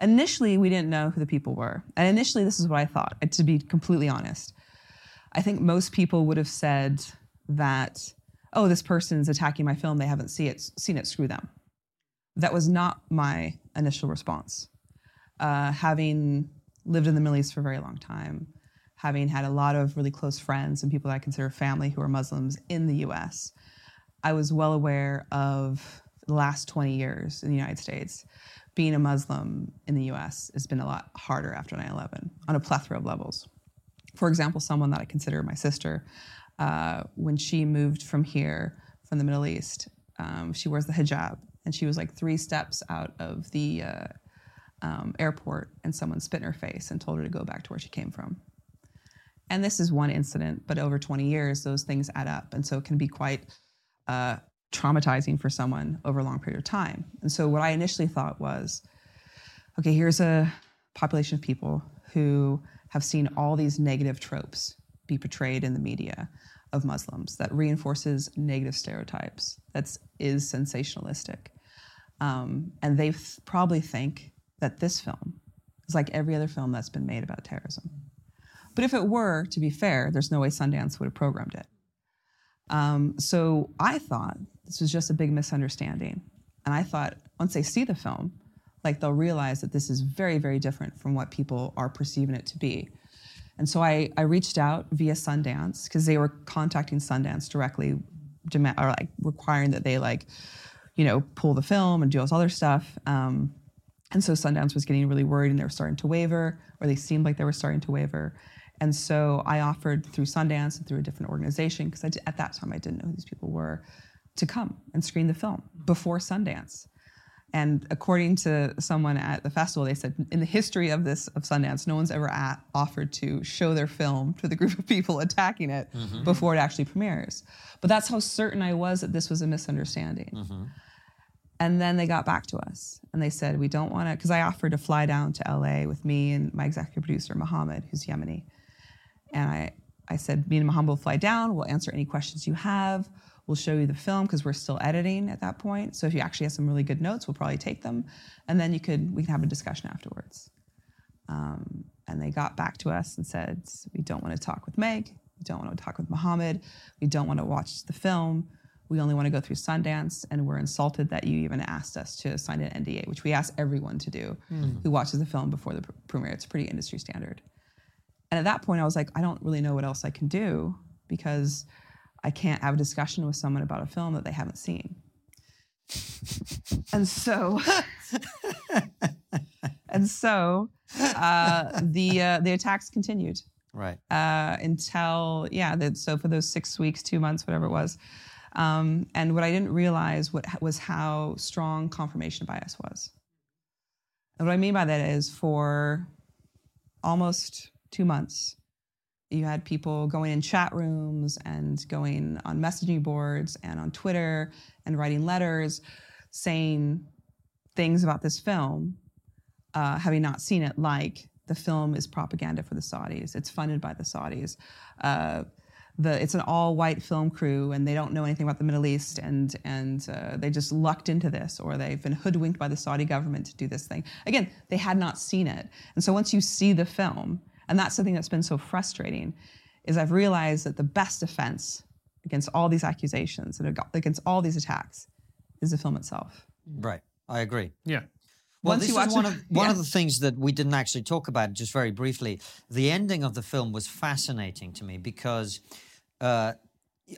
Initially, we didn't know who the people were. And initially, this is what I thought, to be completely honest. I think most people would have said that, oh, this person's attacking my film. They haven't seen it. Screw them. That was not my initial response. Having lived in the Middle East for a very long time, having had a lot of really close friends and people that I consider family who are Muslims in the U.S., I was well aware of the last 20 years in the United States. Being a Muslim in the U.S. has been a lot harder after 9/11 on a plethora of levels. For example, someone that I consider my sister, when she moved from here, from the Middle East, she wears the hijab, and she was like 3 steps out of the airport, and someone spit in her face and told her to go back to where she came from. And this is one incident, but over 20 years, those things add up, and so it can be quite traumatizing for someone over a long period of time. And so what I initially thought was, okay, here's a population of people who have seen all these negative tropes be portrayed in the media of Muslims that reinforces negative stereotypes, that is sensationalistic. And they probably think that this film is like every other film that's been made about terrorism. But if it were, to be fair, there's no way Sundance would have programmed it. So I thought this was just a big misunderstanding. And I thought once they see the film, like they'll realize that this is very, very different from what people are perceiving it to be. And so I reached out via Sundance, because they were contacting Sundance directly, requiring that they pull the film and do all this other stuff. And so Sundance was getting really worried, and they were starting to waver, or they seemed like they were starting to waver. And so I offered through Sundance and through a different organization, because at that time I didn't know who these people were, to come and screen the film before Sundance. And according to someone at the festival, they said, in the history of Sundance, no one's ever offered to show their film to the group of people attacking it mm-hmm. before it actually premieres. But that's how certain I was that this was a misunderstanding. Mm-hmm. And then they got back to us and they said, we don't want to, because I offered to fly down to LA with me and my executive producer, Mohammed, who's Yemeni. And I said, me and Mohammed will fly down, we'll answer any questions you have, we'll show you the film, because we're still editing at that point. So if you actually have some really good notes, we'll probably take them. And then we can have a discussion afterwards. And they got back to us and said, we don't want to talk with Meg, we don't want to talk with Mohammed, we don't want to watch the film, we only want to go through Sundance, and we're insulted that you even asked us to sign an NDA, which we ask everyone to do who watches the film before the premiere. It's pretty industry standard. And at that point, I was like, I don't really know what else I can do, because I can't have a discussion with someone about a film that they haven't seen. The attacks continued. Right. So for those 6 weeks, 2 months, whatever it was. And what I didn't realize was how strong confirmation bias was. And what I mean by that is, for almost 2 months, you had people going in chat rooms and going on messaging boards and on Twitter and writing letters saying things about this film, having not seen it, like the film is propaganda for the Saudis, it's funded by the Saudis, it's an all-white film crew and they don't know anything about the Middle East and they just lucked into this, or they've been hoodwinked by the Saudi government to do this thing. Again, they had not seen it. And so once you see the film, and that's the thing that's been so frustrating, is I've realized that the best defense against all these accusations and against all these attacks is the film itself. Right, I agree. Yeah. Well, once this is one of the things that we didn't actually talk about, just very briefly. The ending of the film was fascinating to me, because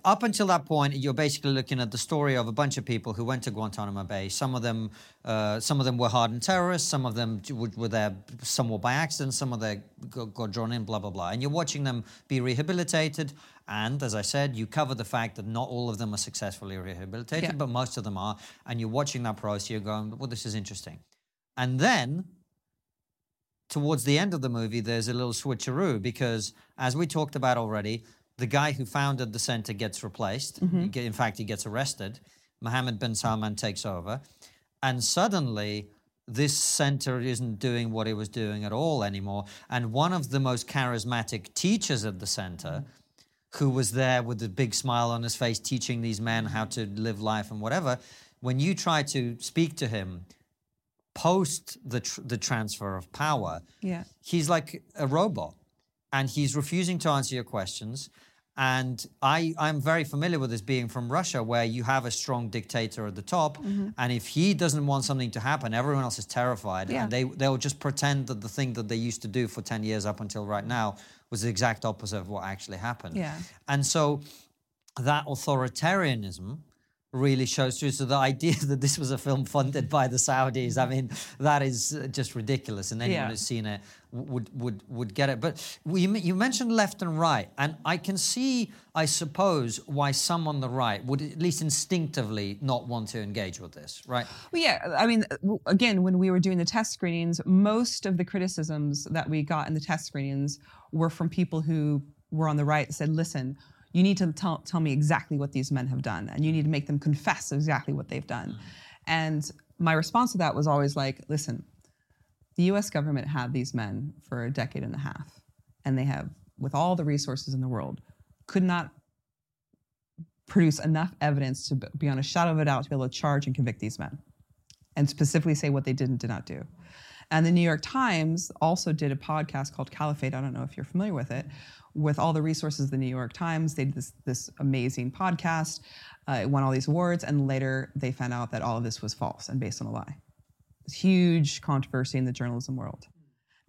up until that point, you're basically looking at the story of a bunch of people who went to Guantanamo Bay. Some of them were hardened terrorists. Some of them were there somewhat by accident. Some of them got drawn in, blah, blah, blah. And you're watching them be rehabilitated. And as I said, you cover the fact that not all of them are successfully rehabilitated, but most of them are. And you're watching that process, you're going, well, this is interesting. And then towards the end of the movie, there's a little switcheroo, because as we talked about already, the guy who founded the center gets replaced. Mm-hmm. In fact, he gets arrested. Mohammed bin Salman takes over. And suddenly, this center isn't doing what it was doing at all anymore. And one of the most charismatic teachers at the center, who was there with a big smile on his face, teaching these men how to live life and whatever, when you try to speak to him post the transfer of power, he's like a robot. And he's refusing to answer your questions. And I'm very familiar with this, being from Russia, where you have a strong dictator at the top, and if he doesn't want something to happen, everyone else is terrified, and they'll just pretend that the thing that they used to do for 10 years up until right now was the exact opposite of what actually happened. And so that authoritarianism really shows through. So the idea that this was a film funded by the Saudis, I mean, that is just ridiculous. And anyone who's seen it would get it. But you mentioned left and right. And I can see, I suppose, why some on the right would at least instinctively not want to engage with this, right? Well, yeah. I mean, again, when we were doing the test screenings, most of the criticisms that we got in the test screenings were from people who were on the right and said, listen, you need to tell me exactly what these men have done, and you need to make them confess exactly what they've done. And my response to that was always like, listen, the US government had these men for a decade and a half, and they have, with all the resources in the world, could not produce enough evidence to be on a shadow of a doubt to be able to charge and convict these men, and specifically say what they did and did not do. And the New York Times also did a podcast called Caliphate, I don't know if you're familiar with it, with all the resources of the New York Times. They did this amazing podcast, it won all these awards, and later they found out that all of this was false and based on a lie. Huge controversy in the journalism world.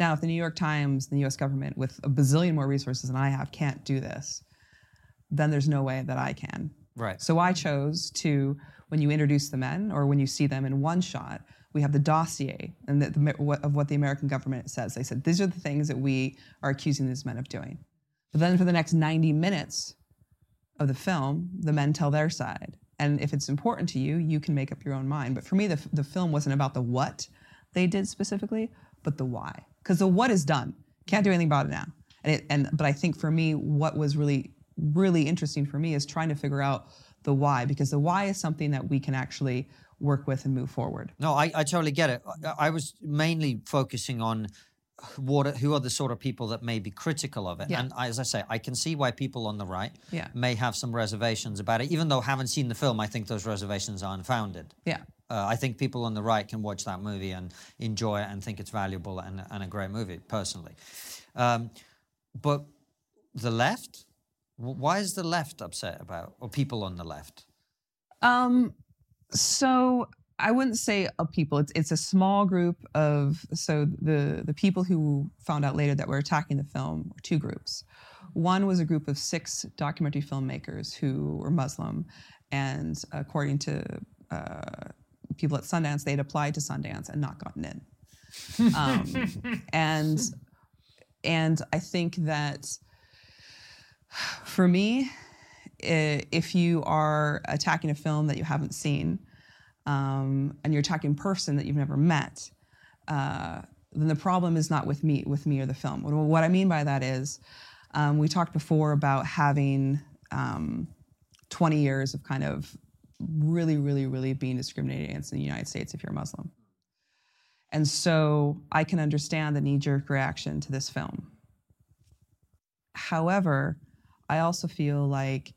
Now, if the New York Times, the US government, with a bazillion more resources than I have, can't do this, then there's no way that I can. Right. So I chose to, when you introduce the men or when you see them in one shot, we have the dossier and of what the American government says. They said, these are the things that we are accusing these men of doing. But then for the next 90 minutes of the film, the men tell their side. And if it's important to you, you can make up your own mind. But for me, the film wasn't about the what they did specifically, but the why. Because the what is done. Can't do anything about it now. But I think for me, what was really, really interesting for me is trying to figure out the why. Because the why is something that we can actually work with and move forward. No, I totally get it. I was mainly focusing on who are the sort of people that may be critical of it. Yeah. And as I say, I can see why people on the right may have some reservations about it. Even though I haven't seen the film, I think those reservations are unfounded. Yeah. I think people on the right can watch that movie and enjoy it and think it's valuable and a great movie, personally. But the left? Why is the left upset about, or people on the left? So I wouldn't say a people. It's a small group of, so the people who found out later that were attacking the film were two groups. One was a group of 6 documentary filmmakers who were Muslim, and according to people at Sundance, they'd applied to Sundance and not gotten in. And I think that for me, if you are attacking a film that you haven't seen, and you're attacking a person that you've never met, then the problem is not with me or the film. What I mean by that is, we talked before about having 20 years of kind of really, really, really being discriminated against in the United States if you're Muslim. And so I can understand the knee-jerk reaction to this film. However, I also feel like,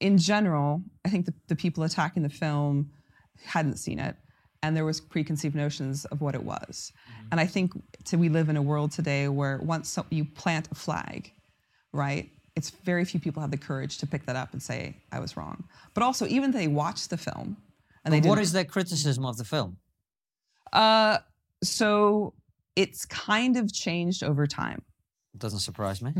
in general, I think the people attacking the film hadn't seen it, and there was preconceived notions of what it was. Mm-hmm. And I think we live in a world today where once you plant a flag, right, it's very few people have the courage to pick that up and say, I was wrong. But also, even if they watch the film, and what is their criticism of the film? So it's kind of changed over time. It doesn't surprise me.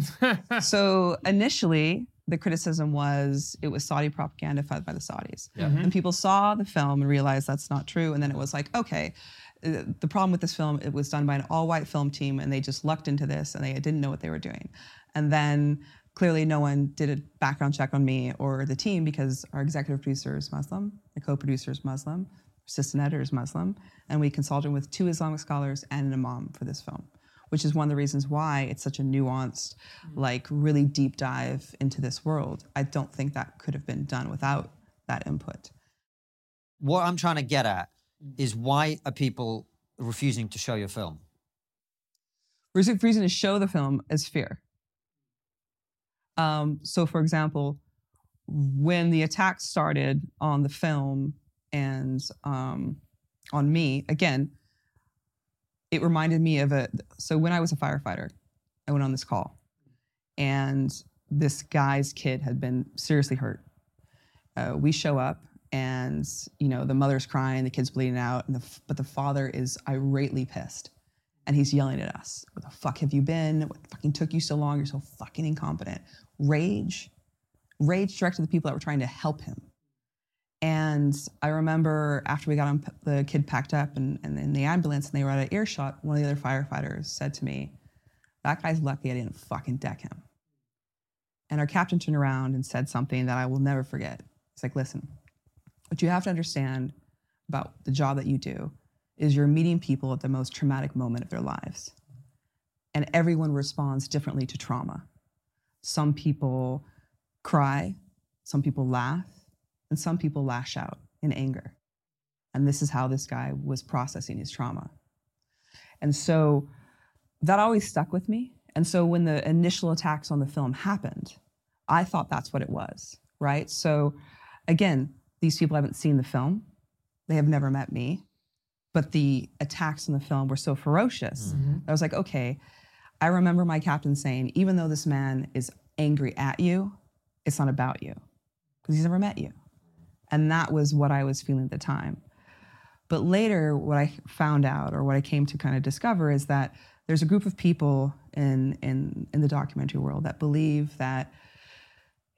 So initially, the criticism was it was Saudi propaganda fed by the Saudis. Yeah. Mm-hmm. And people saw the film and realized that's not true. And then it was like, okay, the problem with this film, it was done by an all-white film team, and they just lucked into this, and they didn't know what they were doing. And then clearly no one did a background check on me or the team, because our executive producer is Muslim, the co-producer is Muslim, assistant editor is Muslim, and we consulted with 2 Islamic scholars and an imam for this film, which is one of the reasons why it's such a nuanced, like, really deep dive into this world. I don't think that could have been done without that input. What I'm trying to get at is, why are people refusing to show your film? Refusing to show the film is fear. So, for example, when the attacks started on the film and on me, again, it reminded me of so when I was a firefighter, I went on this call, and this guy's kid had been seriously hurt. We show up, and the mother's crying, the kid's bleeding out, but the father is irately pissed, and he's yelling at us, "Where the fuck have you been? What fucking took you so long? You're so fucking incompetent." Rage directed to the people that were trying to help him. And I remember after we got him, the kid packed up and in the ambulance and they were out of earshot, one of the other firefighters said to me, "That guy's lucky I didn't fucking deck him." And our captain turned around and said something that I will never forget. He's like, "Listen, what you have to understand about the job that you do is you're meeting people at the most traumatic moment of their lives. And everyone responds differently to trauma. Some people cry, some people laugh, and some people lash out in anger. And this is how this guy was processing his trauma." And so that always stuck with me. And so when the initial attacks on the film happened, I thought that's what it was, right? So again, these people haven't seen the film. They have never met me. But the attacks in the film were so ferocious. Mm-hmm. I was like, okay, I remember my captain saying, even though this man is angry at you, it's not about you because he's never met you. And that was what I was feeling at the time. But later, what I found out, or what I came to kind of discover, is that there's a group of people in the documentary world that believe that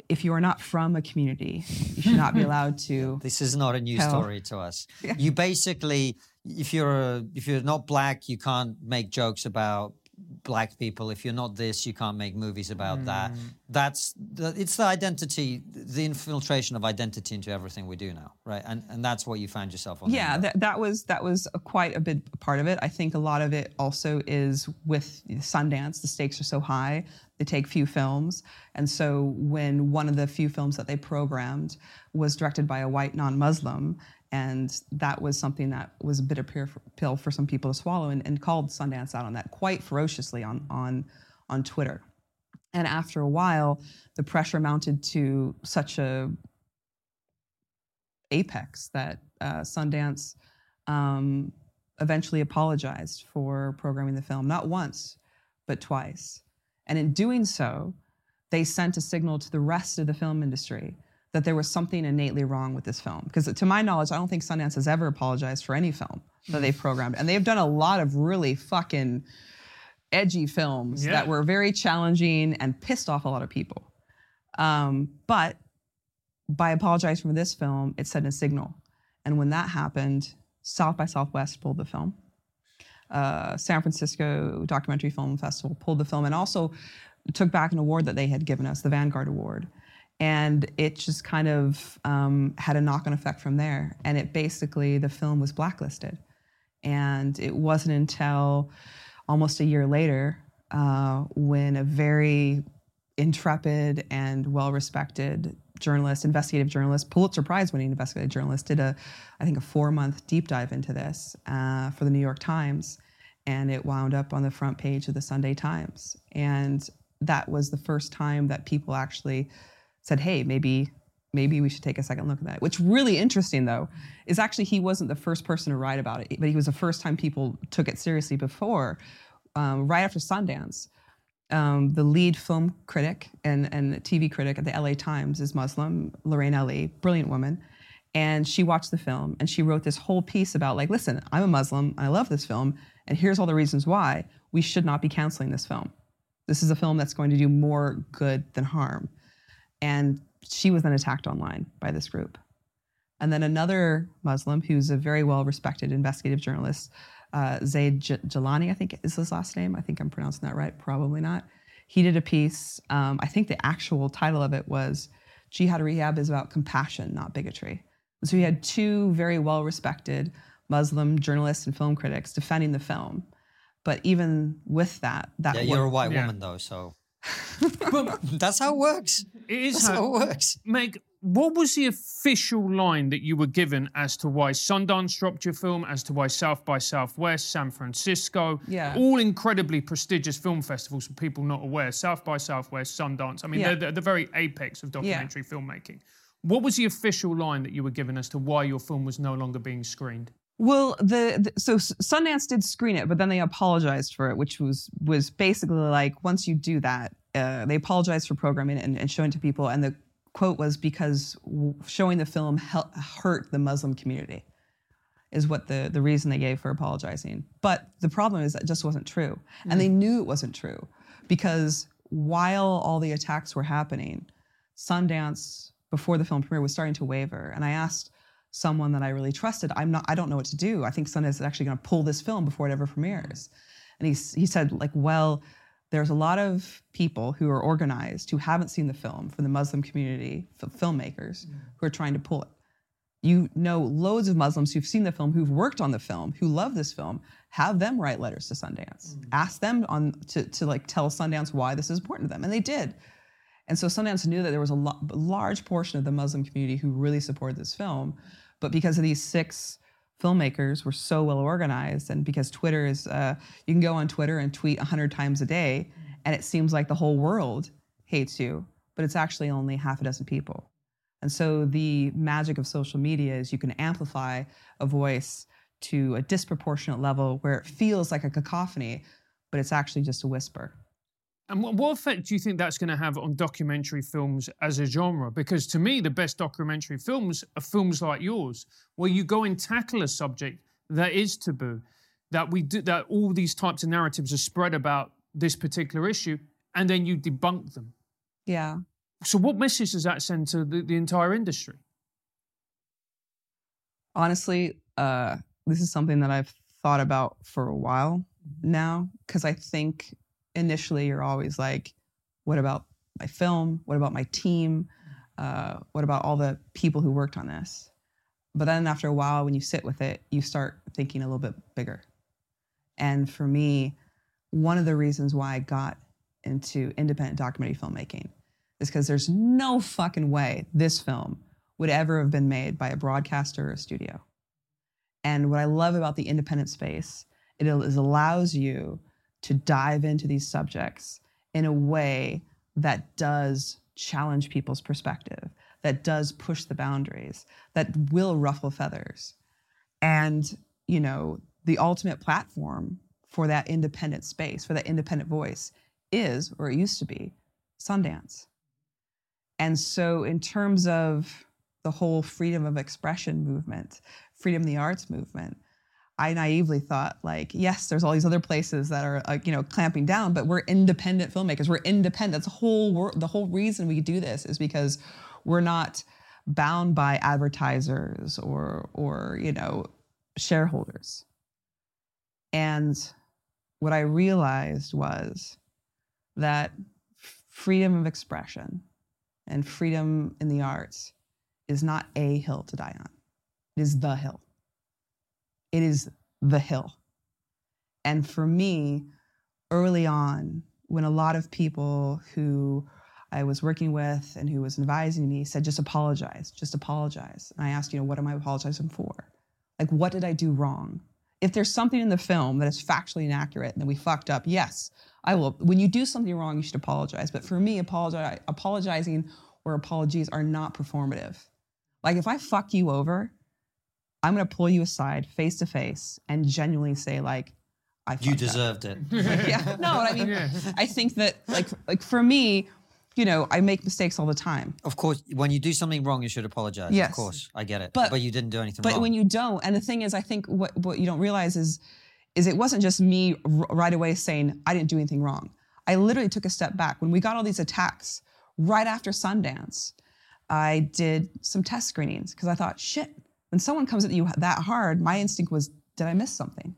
if you are not from a community, you should not be allowed to. This is not a new story to us. Yeah. You basically, if you're not black, you can't make jokes about black people. If you're not this, you can't make movies about that. It's the identity, the infiltration of identity into everything we do now, right? And that's what you found yourself on. Yeah, that was quite a big part of it. I think a lot of it also is with Sundance. The stakes are so high. They take few films, and so when one of the few films that they programmed was directed by a white non-Muslim, and that was something that was a bitter pill for some people to swallow, and called Sundance out on that quite ferociously on Twitter. And after a while, the pressure mounted to such a apex that Sundance eventually apologized for programming the film, not once, but twice. And in doing so, they sent a signal to the rest of the film industry that there was something innately wrong with this film. Because to my knowledge, I don't think Sundance has ever apologized for any film that they've programmed. And they've done a lot of really fucking edgy films that were very challenging and pissed off a lot of people. But by apologizing for this film, it sent a signal. And when that happened, South by Southwest pulled the film. San Francisco Documentary Film Festival pulled the film and also took back an award that they had given us, the Vanguard Award. And it just kind of had a knock-on effect from there. And it basically, the film was blacklisted. And it wasn't until almost a year later when a very intrepid and well-respected journalist, investigative journalist, Pulitzer Prize-winning investigative journalist, did a 4-month deep dive into this for the New York Times. And it wound up on the front page of the Sunday Times. And that was the first time that people actually said, hey, maybe we should take a second look at that. What's really interesting, though, is actually he wasn't the first person to write about it, but he was the first time people took it seriously before. Right after Sundance, the lead film critic and TV critic at the LA Times is Muslim, Lorraine Ali, brilliant woman. And she watched the film, and she wrote this whole piece about, like, listen, I'm a Muslim, I love this film, and here's all the reasons why we should not be canceling this film. This is a film that's going to do more good than harm. And she was then attacked online by this group. And then another Muslim, who's a very well-respected investigative journalist, Zaid Jalani, I think is his last name. I think I'm pronouncing that right, probably not. He did a piece, I think the actual title of it was Jihad Rehab is about compassion, not bigotry. And so he had two very well-respected Muslim journalists and film critics defending the film. But even with that you're a white woman, though, so... But that's how it works. That's how it works. Meg, what was the official line that you were given as to why Sundance dropped your film, as to why South by Southwest, San Francisco, all incredibly prestigious film festivals, for people not aware, South by Southwest, Sundance, I mean, they're the very apex of documentary filmmaking. What was the official line that you were given as to why your film was no longer being screened? Well, so Sundance did screen it, but then they apologized for it, which was basically like, once you do that, they apologized for programming it and showing it to people. And the quote was, because showing the film hurt the Muslim community, is what the reason they gave for apologizing. But the problem is that just wasn't true. And they knew it wasn't true, because while all the attacks were happening, Sundance, before the film premiere, was starting to waver. And I asked someone that I really trusted, I don't know what to do. I think Sundance is actually going to pull this film before it ever premieres. And he said, like, well, there's a lot of people who are organized who haven't seen the film from the Muslim community, filmmakers, who are trying to pull it. You know, loads of Muslims who've seen the film, who've worked on the film, who love this film, have them write letters to Sundance. Ask them to tell Sundance why this is important to them, and they did. And so Sundance knew that there was a large portion of the Muslim community who really supported this film, but because of these six filmmakers were so well organized, and because Twitter is, you can go on Twitter and tweet 100 times a day, and it seems like the whole world hates you, but it's actually only half a dozen people. And so the magic of social media is you can amplify a voice to a disproportionate level where it feels like a cacophony, but it's actually just a whisper. And what effect do you think that's going to have on documentary films as a genre? Because to me, the best documentary films are films like yours, where you go and tackle a subject that is taboo, that all these types of narratives are spread about this particular issue, and then you debunk them. Yeah. So what message does that send to the entire industry? Honestly, this is something that I've thought about for a while now, because I think initially you're always like, what about my film? What about my team? What about all the people who worked on this? But then after a while, when you sit with it, you start thinking a little bit bigger. And for me, one of the reasons why I got into independent documentary filmmaking is because there's no fucking way this film would ever have been made by a broadcaster or a studio. And what I love about the independent space, it allows you to dive into these subjects in a way that does challenge people's perspective, that does push the boundaries, that will ruffle feathers. And, you know, the ultimate platform for that independent space, for that independent voice is, or it used to be, Sundance. And so in terms of the whole freedom of expression movement, freedom of the arts movement, I naively thought, like, yes, there's all these other places that are, clamping down, but we're independent filmmakers. We're independent. That's the whole reason we do this is because we're not bound by advertisers or shareholders. And what I realized was that freedom of expression and freedom in the arts is not a hill to die on. It is the hill. It is the hill. And for me, early on, when a lot of people who I was working with and who was advising me said, just apologize. And I asked, what am I apologizing for? Like, what did I do wrong? If there's something in the film that is factually inaccurate and that we fucked up, yes, I will. When you do something wrong, you should apologize. But for me, apologizing or apologies are not performative. Like, if I fuck you over, I'm going to pull you aside face to face and genuinely say, like, I fucked up. You deserved it. Yeah. No, I mean, yeah. I think that, like for me, I make mistakes all the time. Of course, when you do something wrong, you should apologize. Yes. Of course, I get it. But you didn't do anything wrong. But when you don't, and the thing is, I think what you don't realize is it wasn't just me right away saying, I didn't do anything wrong. I literally took a step back. When we got all these attacks right after Sundance, I did some test screenings because I thought, shit, when someone comes at you that hard, my instinct was, did I miss something?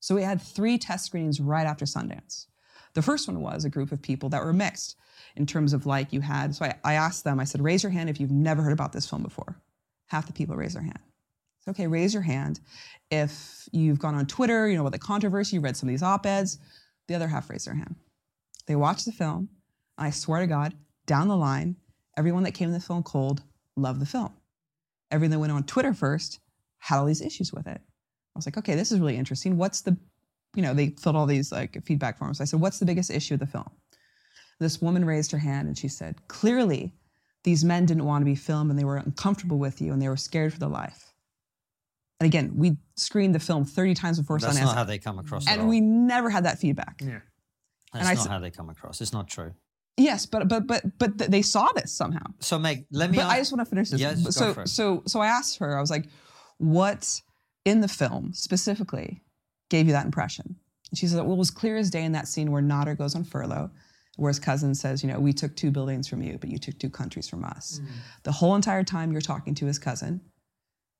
So we had 3 test screenings right after Sundance. The first one was a group of people that were mixed in terms of, like, you had, so I asked them, I said, raise your hand if you've never heard about this film before. Half the people raised their hand. It's okay, raise your hand if you've gone on Twitter, you know about the controversy, you read some of these op-eds. The other half raised their hand. They watched the film, and I swear to God, down the line, everyone that came to the film cold loved the film. Everyone that went on Twitter first had all these issues with it. I was like, okay, this is really interesting. What's the, they filled all these like feedback forms. I said, what's the biggest issue of the film? This woman raised her hand and she said, clearly these men didn't want to be filmed and they were uncomfortable with you and they were scared for their life. And again, we screened the film 30 times before Sundance. That's not how they come across at all. And we never had that feedback. Yeah, that's not how they come across. It's not true. Yes, but they saw this somehow. So Meg, let me. But I just want to finish this. Yes, go for it. So I asked her. I was like, "What in the film specifically gave you that impression?" And she said, "Well, it was clear as day in that scene where Nader goes on furlough, where his cousin says, we took 2 buildings from you, but you took 2 countries from us. Mm. The whole entire time you're talking to his cousin,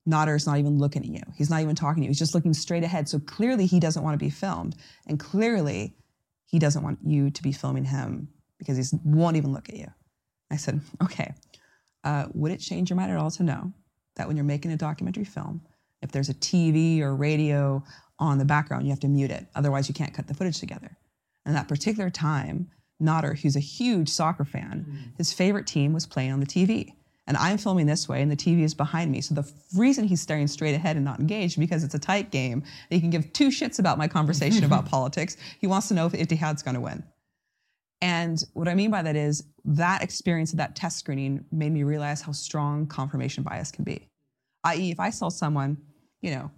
Notter's not even looking at you. He's not even talking to you. He's just looking straight ahead. So clearly he doesn't want to be filmed. And clearly he doesn't want you to be filming him because he won't even look at you. I said, okay, would it change your mind at all to know that when you're making a documentary film, if there's a TV or radio on the background, you have to mute it. Otherwise, you can't cut the footage together. And that particular time, Notter, who's a huge soccer fan, his favorite team was playing on the TV. And I'm filming this way, and the TV is behind me. So the reason he's staring straight ahead and not engaged, because it's a tight game. He can give two shits about my conversation about politics. He wants to know if Ittihad's going to win. And what I mean by that is that experience of that test screening made me realize how strong confirmation bias can be. I.e., if I saw someone, you know,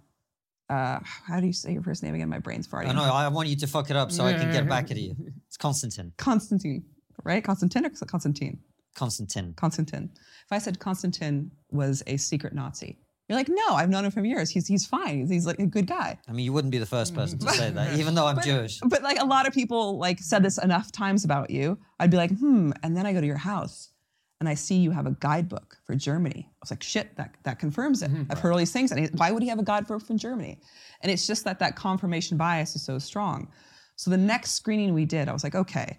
how do you say your first name again? My brain's farting. I know. I want you to fuck it up so I can get back at you. It's Constantine. Constantine, right? Constantine or Constantine? Constantine. Constantine. If I said Constantine was a secret Nazi, you're like, no, I've known him for years. He's fine. He's like a good guy. I mean, you wouldn't be the first person to say that, even though I'm Jewish. But like a lot of people like said this enough times about you. I'd be like, And then I go to your house and I see you have a guidebook for Germany. I was like, shit, that confirms it. I've heard all these things. And why would he have a guidebook from Germany? And it's just that confirmation bias is so strong. So the next screening we did, I was like, okay,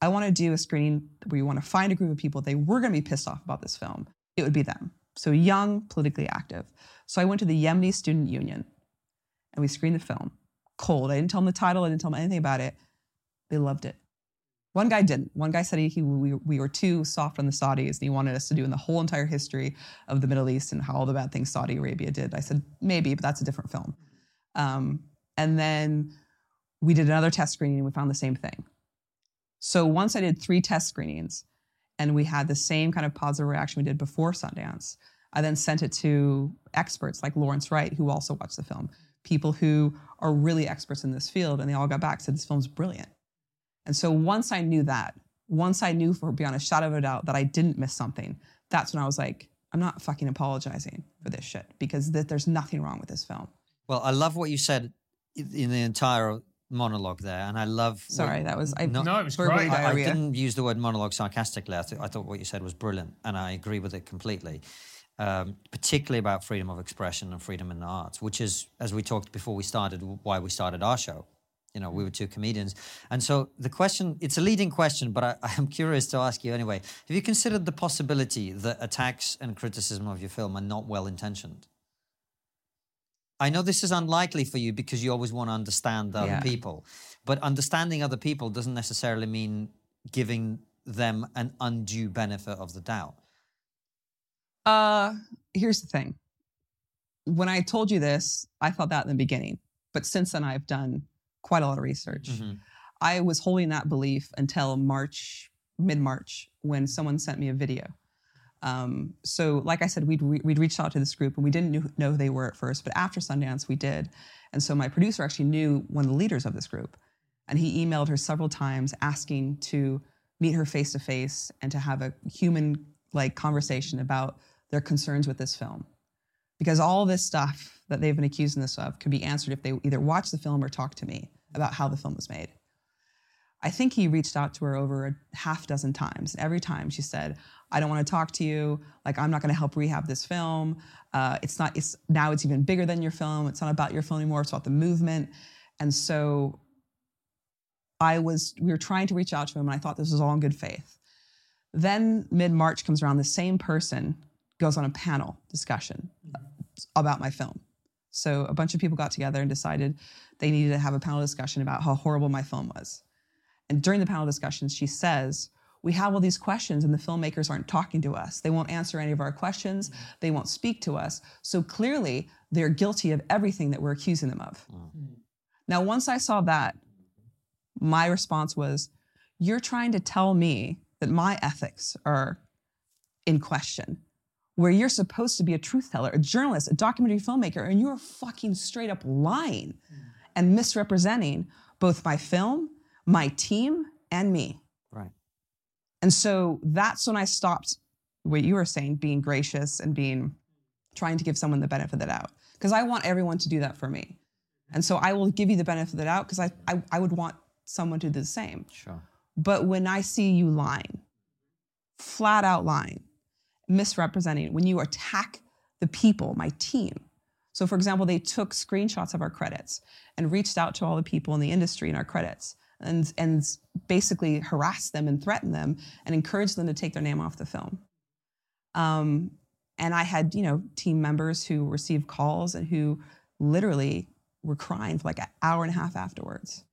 I want to do a screening where you want to find a group of people. They were going to be pissed off about this film. It would be them. So young, politically active. So I went to the Yemeni Student Union and we screened the film. Cold. I didn't tell them the title. I didn't tell them anything about it. They loved it. One guy didn't. One guy said we were too soft on the Saudis and he wanted us to do in the whole entire history of the Middle East and how all the bad things Saudi Arabia did. I said, maybe, but that's a different film. And then we did another test screening and we found the same thing. So once I did 3 test screenings and we had the same kind of positive reaction we did before Sundance, I then sent it to experts like Lawrence Wright, who also watched the film, people who are really experts in this field, and they all got back and said, this film's brilliant. And so once I knew that, once I knew for beyond a shadow of a doubt that I didn't miss something, that's when I was like, I'm not fucking apologizing for this shit because there's nothing wrong with this film. Well, I love what you said in the entire monologue there, and I love... Sorry, that was... No, it was great. I didn't use the word monologue sarcastically. I thought what you said was brilliant, and I agree with it completely, particularly about freedom of expression and freedom in the arts, which is, as we talked before we started, why we started our show. You know, we were two comedians. And so the question, it's a leading question, but I'm curious to ask you anyway. Have you considered the possibility that attacks and criticism of your film are not well-intentioned? I know this is unlikely for you because you always want to understand other people, but understanding other people doesn't necessarily mean giving them an undue benefit of the doubt. Here's the thing. When I told you this, I thought that in the beginning, but since then I've done quite a lot of research. Mm-hmm. I was holding that belief until mid-March, when someone sent me a video. So like I said, we'd reached out to this group and we didn't know who they were at first, but after Sundance we did. And so my producer actually knew one of the leaders of this group. And he emailed her several times asking to meet her face to face and to have a human-like conversation about their concerns with this film. Because all this stuff that they've been accusing us of could be answered if they either watch the film or talk to me about how the film was made. I think he reached out to her over a half dozen times. And every time she said, I don't want to talk to you. Like, I'm not going to help rehab this film. Now it's even bigger than your film. It's not about your film anymore. It's about the movement. And so we were trying to reach out to him, and I thought this was all in good faith. Then mid-March comes around, the same person goes on a panel discussion about my film. So a bunch of people got together and decided they needed to have a panel discussion about how horrible my film was. And during the panel discussions, she says, we have all these questions and the filmmakers aren't talking to us. They won't answer any of our questions. Mm-hmm. They won't speak to us. So clearly, they're guilty of everything that we're accusing them of. Mm-hmm. Now, once I saw that, my response was, you're trying to tell me that my ethics are in question, where you're supposed to be a truth teller, a journalist, a documentary filmmaker, and you're fucking straight up lying and misrepresenting both my film, my team, and me. Right. And so that's when I stopped what you were saying, being gracious and trying to give someone the benefit of the doubt. Because I want everyone to do that for me. And so I will give you the benefit of the doubt because I would want someone to do the same. Sure. But when I see you lying, flat out lying, misrepresenting, when you attack the people, my team. So for example, they took screenshots of our credits and reached out to all the people in the industry in our credits and basically harassed them and threatened them and encouraged them to take their name off the film. And I had, team members who received calls and who literally were crying for like an hour and a half afterwards.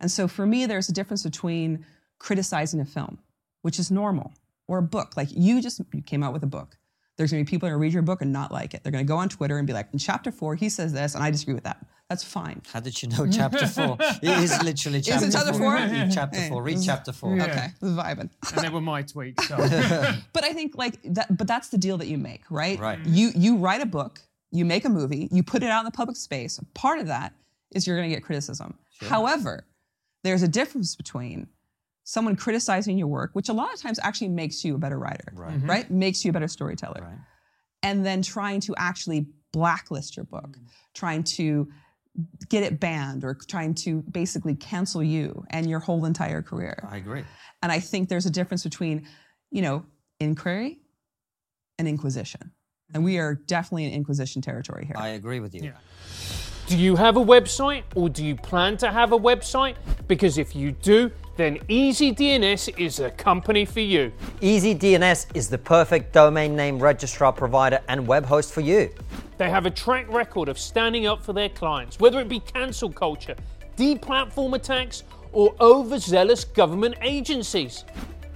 And so for me, there's a difference between criticizing a film, which is normal, or a book. Like you came out with a book. There's gonna be people that read your book and not like it. They're gonna go on Twitter and be like, in chapter 4, he says this, and I disagree with that. That's fine. How did you know chapter 4? It is literally chapter 4. Is it chapter 4? Read chapter 4, read chapter 4. Yeah. Okay, vibing. And they were my tweets. So. But I think but that's the deal that you make, right? Right. You write a book, you make a movie, you put it out in the public space. Part of that is you're gonna get criticism. Sure. However, there's a difference between someone criticizing your work, which a lot of times actually makes you a better writer, right? Mm-hmm. Right? Makes you a better storyteller. Right. And then trying to actually blacklist your book, trying to get it banned or trying to basically cancel you and your whole entire career. I agree. And I think there's a difference between, inquiry and inquisition. And we are definitely in inquisition territory here. I agree with you. Yeah. Do you have a website or do you plan to have a website? Because if you do, then EasyDNS is a company for you. EasyDNS is the perfect domain name registrar provider and web host for you. They have a track record of standing up for their clients, whether it be cancel culture, deplatform attacks, or overzealous government agencies.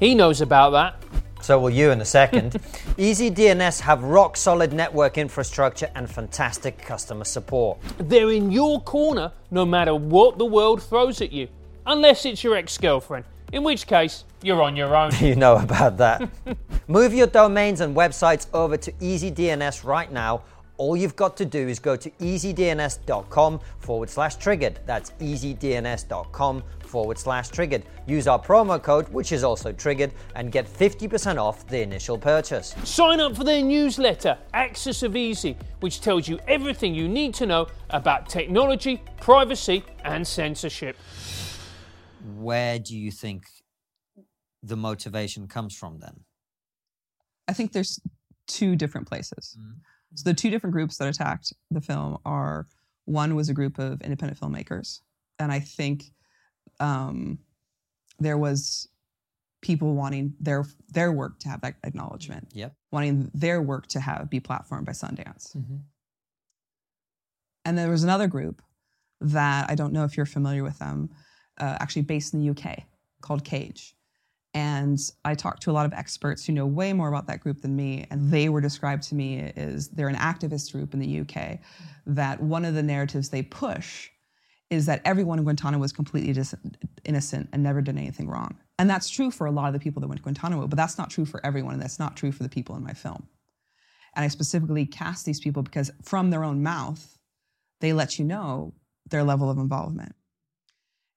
He knows about that. So will you in a second. EasyDNS have rock-solid network infrastructure and fantastic customer support. They're in your corner no matter what the world throws at you. Unless it's your ex-girlfriend, in which case, you're on your own. You know about that. Move your domains and websites over to EasyDNS right now. All you've got to do is go to easydns.com/triggered. That's easydns.com/triggered. Use our promo code, which is also triggered, and get 50% off the initial purchase. Sign up for their newsletter, Axis of Easy, which tells you everything you need to know about technology, privacy, and censorship. Where do you think the motivation comes from then? I think there's two different places. Mm-hmm. So the two different groups that attacked the film are, one was a group of independent filmmakers. And I think there was people wanting their work to have that acknowledgement. Yep. Wanting their work to be platformed by Sundance. Mm-hmm. And there was another group that I don't know if you're familiar with them, actually based in the UK, called Cage. And I talked to a lot of experts who know way more about that group than me, and they were described to me as they're an activist group in the UK, that one of the narratives they push is that everyone in Guantanamo was completely innocent and never did anything wrong. And that's true for a lot of the people that went to Guantanamo, but that's not true for everyone, and that's not true for the people in my film. And I specifically cast these people because from their own mouth, they let you know their level of involvement.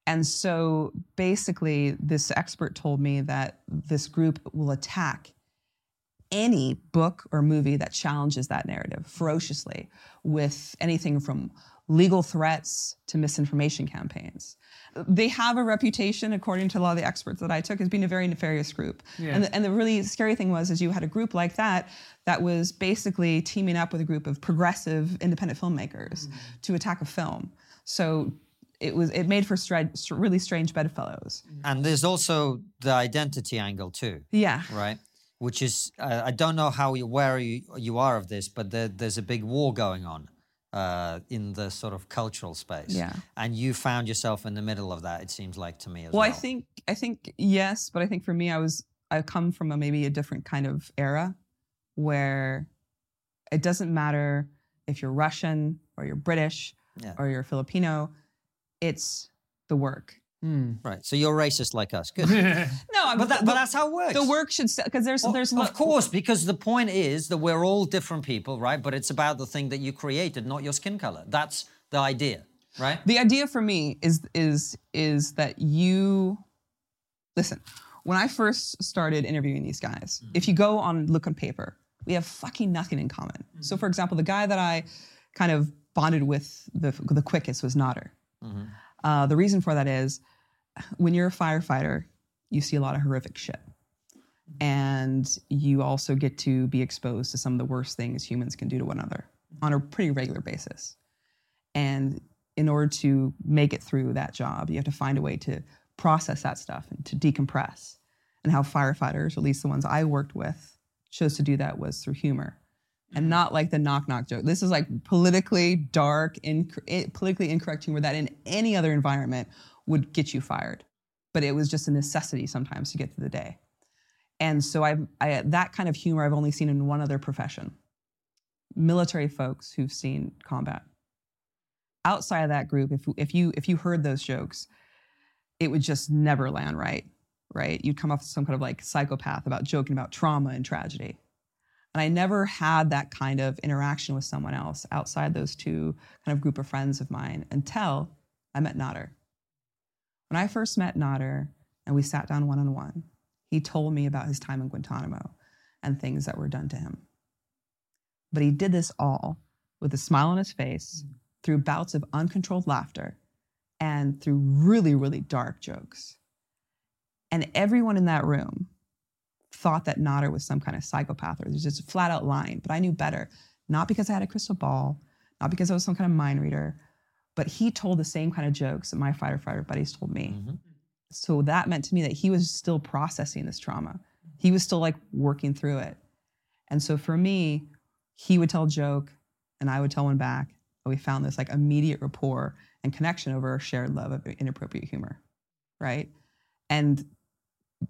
And so basically this expert told me that this group will attack any book or movie that challenges that narrative ferociously, with anything from legal threats to misinformation campaigns. They have a reputation, according to a lot of the experts that I took, as being a very nefarious group. Yeah. And the really scary thing was you had a group like that was basically teaming up with a group of progressive independent filmmakers to attack a film. So It made for really strange bedfellows. And there's also the identity angle too. Yeah. Right? Which is, I don't know how aware you are of this, but there's a big war going on in the sort of cultural space. Yeah. And you found yourself in the middle of that, it seems like to me as well. Well, I think yes, but I think for me, I come from maybe a different kind of era where it doesn't matter if you're Russian or you're British or you're Filipino. It's the work. Mm. Right. So you're racist like us. Good. No, but that's how it works. The work should, because there's of course, because the point is that we're all different people, right? But it's about the thing that you created, not your skin color. That's the idea, right? The idea for me is that you listen. When I first started interviewing these guys, if you go on look on paper, we have fucking nothing in common. Mm-hmm. So for example, the guy that I kind of bonded with the quickest was Nader. Mm-hmm. The reason for that is when you're a firefighter, you see a lot of horrific shit. And you also get to be exposed to some of the worst things humans can do to one another on a pretty regular basis. And in order to make it through that job, you have to find a way to process that stuff and to decompress. And how firefighters, or at least the ones I worked with, chose to do that was through humor. And not like the knock-knock joke. This is like politically dark, politically incorrect humor that in any other environment would get you fired. But it was just a necessity sometimes to get through the day. And so that kind of humor I've only seen in one other profession. Military folks who've seen combat. Outside of that group, if you heard those jokes, it would just never land right? You'd come off as some kind of like psychopath about joking about trauma and tragedy. And I never had that kind of interaction with someone else outside those two kind of group of friends of mine until I met Nader. When I first met Nader and we sat down one-on-one, he told me about his time in Guantanamo and things that were done to him. But he did this all with a smile on his face, through bouts of uncontrolled laughter, and through really, really dark jokes. And everyone in that room thought that Nader was some kind of psychopath, or there's just a flat out line, but I knew better. Not because I had a crystal ball, not because I was some kind of mind reader, but he told the same kind of jokes that my fighter buddies told me. Mm-hmm. So that meant to me that he was still processing this trauma. He was still like working through it. And so for me, he would tell a joke and I would tell one back. We found this like immediate rapport and connection over a shared love of inappropriate humor, right? And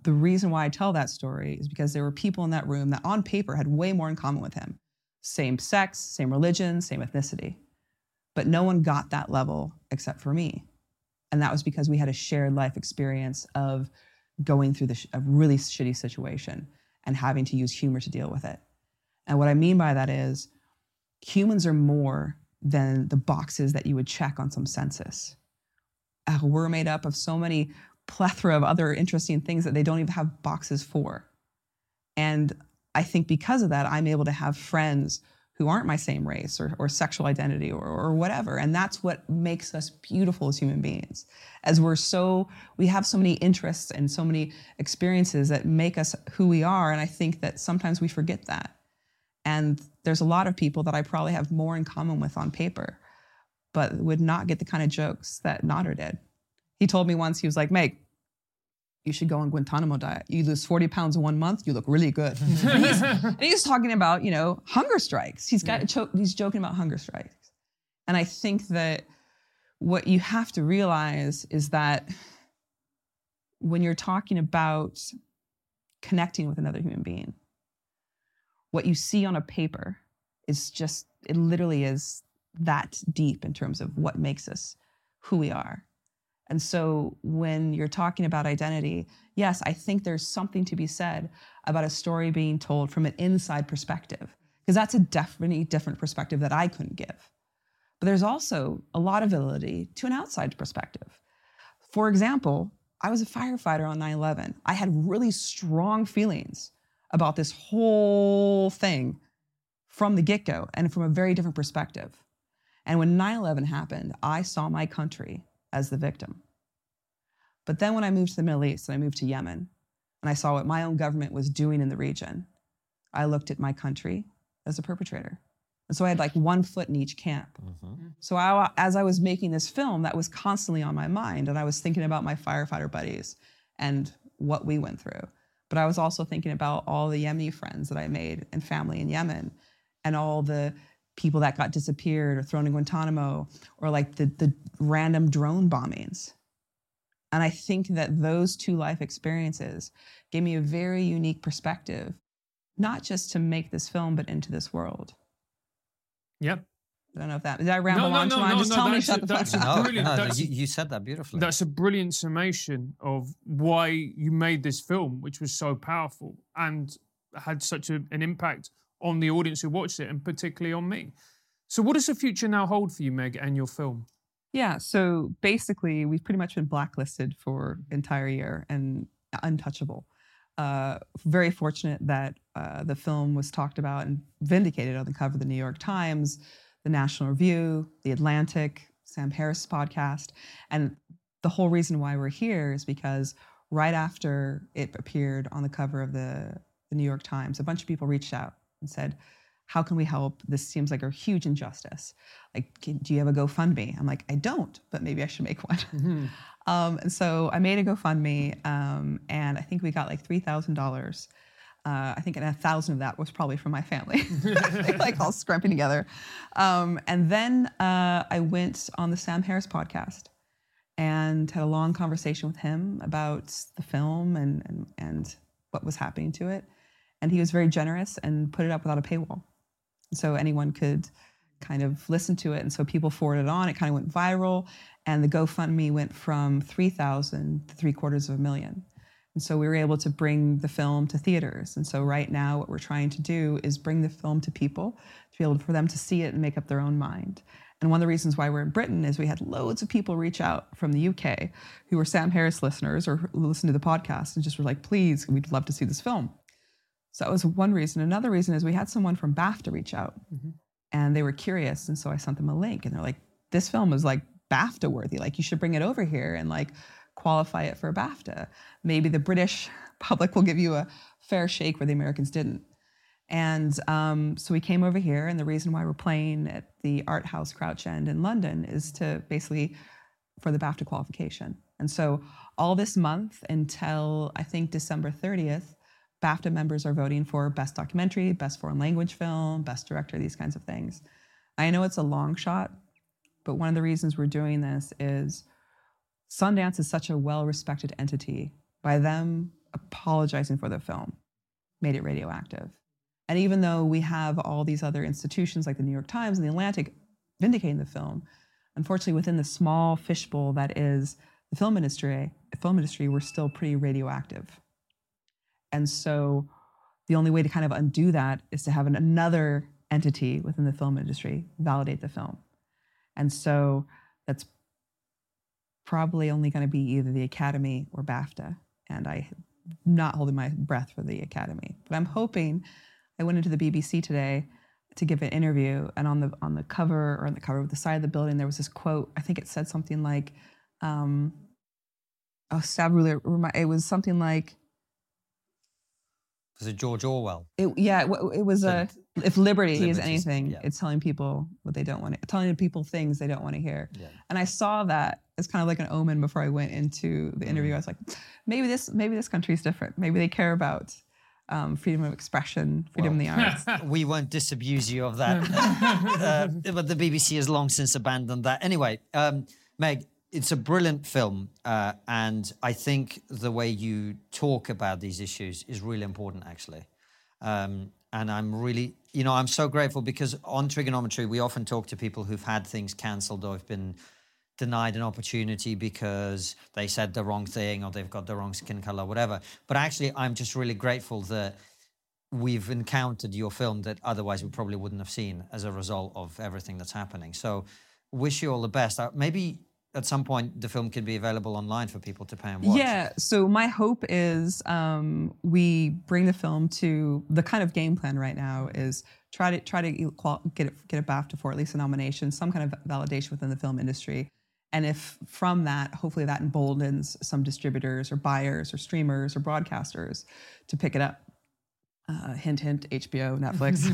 the reason why I tell that story is because there were people in that room that on paper had way more in common with him. Same sex, same religion, same ethnicity. But no one got that level except for me. And that was because we had a shared life experience of going through a really shitty situation and having to use humor to deal with it. And what I mean by that is humans are more than the boxes that you would check on some census. We're made up of so many plethora of other interesting things that they don't even have boxes for. And I think because of that, I'm able to have friends who aren't my same race or sexual identity or whatever. And that's what makes us beautiful as human beings, as we have so many interests and so many experiences that make us who we are. And I think that sometimes we forget that. And there's a lot of people that I probably have more in common with on paper, but would not get the kind of jokes that Nader did. He told me once, he was like, Meg, you should go on Guantanamo diet. You lose 40 pounds in 1 month, you look really good. and he's talking about, hunger strikes. He's joking about hunger strikes. And I think that what you have to realize is that when you're talking about connecting with another human being, what you see on a paper is just, it literally is that deep in terms of what makes us who we are. And so when you're talking about identity, yes, I think there's something to be said about a story being told from an inside perspective, because that's a definitely different perspective that I couldn't give. But there's also a lot of validity to an outside perspective. For example, I was a firefighter on 9/11. I had really strong feelings about this whole thing from the get-go and from a very different perspective. And when 9/11 happened, I saw my country as the victim. But then when I moved to the Middle East and I moved to Yemen, and I saw what my own government was doing in the region, I looked at my country as a perpetrator. And so I had like one foot in each camp. Mm-hmm. So as I was making this film, that was constantly on my mind, and I was thinking about my firefighter buddies and what we went through. But I was also thinking about all the Yemeni friends that I made and family in Yemen, and all the people that got disappeared or thrown in Guantanamo, or like the random drone bombings. And I think that those two life experiences gave me a very unique perspective, not just to make this film, but into this world. Yep. I don't know if that... Did I ramble on too long? Just tell me to shut the fuck up. You said that beautifully. That's a brilliant summation of why you made this film, which was so powerful and had such an impact on the audience who watched it, and particularly on me. So what does the future now hold for you, Meg, and your film? Yeah, so basically, we've pretty much been blacklisted for an entire year and untouchable. Very fortunate that the film was talked about and vindicated on the cover of the New York Times, the National Review, The Atlantic, Sam Harris podcast. And the whole reason why we're here is because right after it appeared on the cover of the New York Times, a bunch of people reached out and said, how can we help? This seems like a huge injustice. Like, do you have a GoFundMe? I'm like, I don't, but maybe I should make one. Mm-hmm. And so I made a GoFundMe, and I think we got like $3,000. I think 1,000 of that was probably from my family. They like all scrumping together. And then I went on the Sam Harris podcast and had a long conversation with him about the film and what was happening to it. And he was very generous and put it up without a paywall. So anyone could kind of listen to it. And so people forwarded on. It kind of went viral. And the GoFundMe went from 3,000 to $750,000. And so we were able to bring the film to theaters. And so right now what we're trying to do is bring the film to people, to be able for them to see it and make up their own mind. And one of the reasons why we're in Britain is we had loads of people reach out from the UK who were Sam Harris listeners or listened to the podcast and just were like, please, we'd love to see this film. So that was one reason. Another reason is we had someone from BAFTA reach out, mm-hmm. and they were curious. And so I sent them a link, and they're like, this film is like BAFTA worthy. Like, you should bring it over here and like qualify it for BAFTA. Maybe the British public will give you a fair shake where the Americans didn't. And so we came over here, and the reason why we're playing at the Art House Crouch End in London is to basically for the BAFTA qualification. And so all this month until I think December 30th, BAFTA members are voting for Best Documentary, Best Foreign Language Film, Best Director, these kinds of things. I know it's a long shot, but one of the reasons we're doing this is Sundance is such a well-respected entity. By them apologizing for the film, made it radioactive. And even though we have all these other institutions like the New York Times and The Atlantic vindicating the film, unfortunately within the small fishbowl that is the film industry, we're still pretty radioactive. And so the only way to kind of undo that is to have another entity within the film industry validate the film. And so that's probably only going to be either the Academy or BAFTA. And I'm not holding my breath for the Academy. But I'm hoping, I went into the BBC today to give an interview, and on the cover with the side of the building, there was this quote. I think it said something like, it was something like, was it George Orwell? If liberty is anything, it's telling people what they don't want to, telling people things they don't want to hear. Yeah. And I saw that as kind of like an omen before I went into the interview. I was like, maybe this country is different. Maybe they care about freedom of expression, freedom in the arts. We won't disabuse you of that. But the BBC has long since abandoned that. Anyway, Meg, it's a brilliant film, and I think the way you talk about these issues is really important, actually. And I'm really, I'm so grateful, because on Trigonometry, we often talk to people who've had things cancelled or have been denied an opportunity because they said the wrong thing or they've got the wrong skin colour, whatever. But actually, I'm just really grateful that we've encountered your film that otherwise we probably wouldn't have seen as a result of everything that's happening. So wish you all the best. Maybe at some point, the film can be available online for people to pay and watch. Yeah, so my hope is we bring the film to, the kind of game plan right now is try to get it BAFTA for at least a nomination, some kind of validation within the film industry. And if from that, hopefully that emboldens some distributors or buyers or streamers or broadcasters to pick it up. Hint, hint, HBO, Netflix.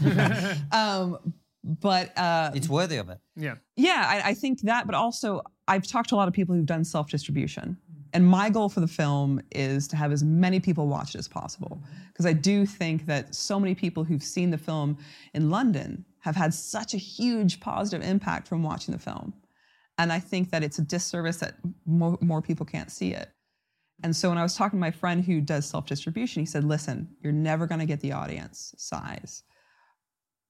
But it's worthy of it. Yeah. Yeah, I think that, but also I've talked to a lot of people who've done self-distribution. And my goal for the film is to have as many people watch it as possible. Because I do think that so many people who've seen the film in London have had such a huge positive impact from watching the film. And I think that it's a disservice that more people can't see it. And so when I was talking to my friend who does self-distribution, he said, listen, you're never going to get the audience size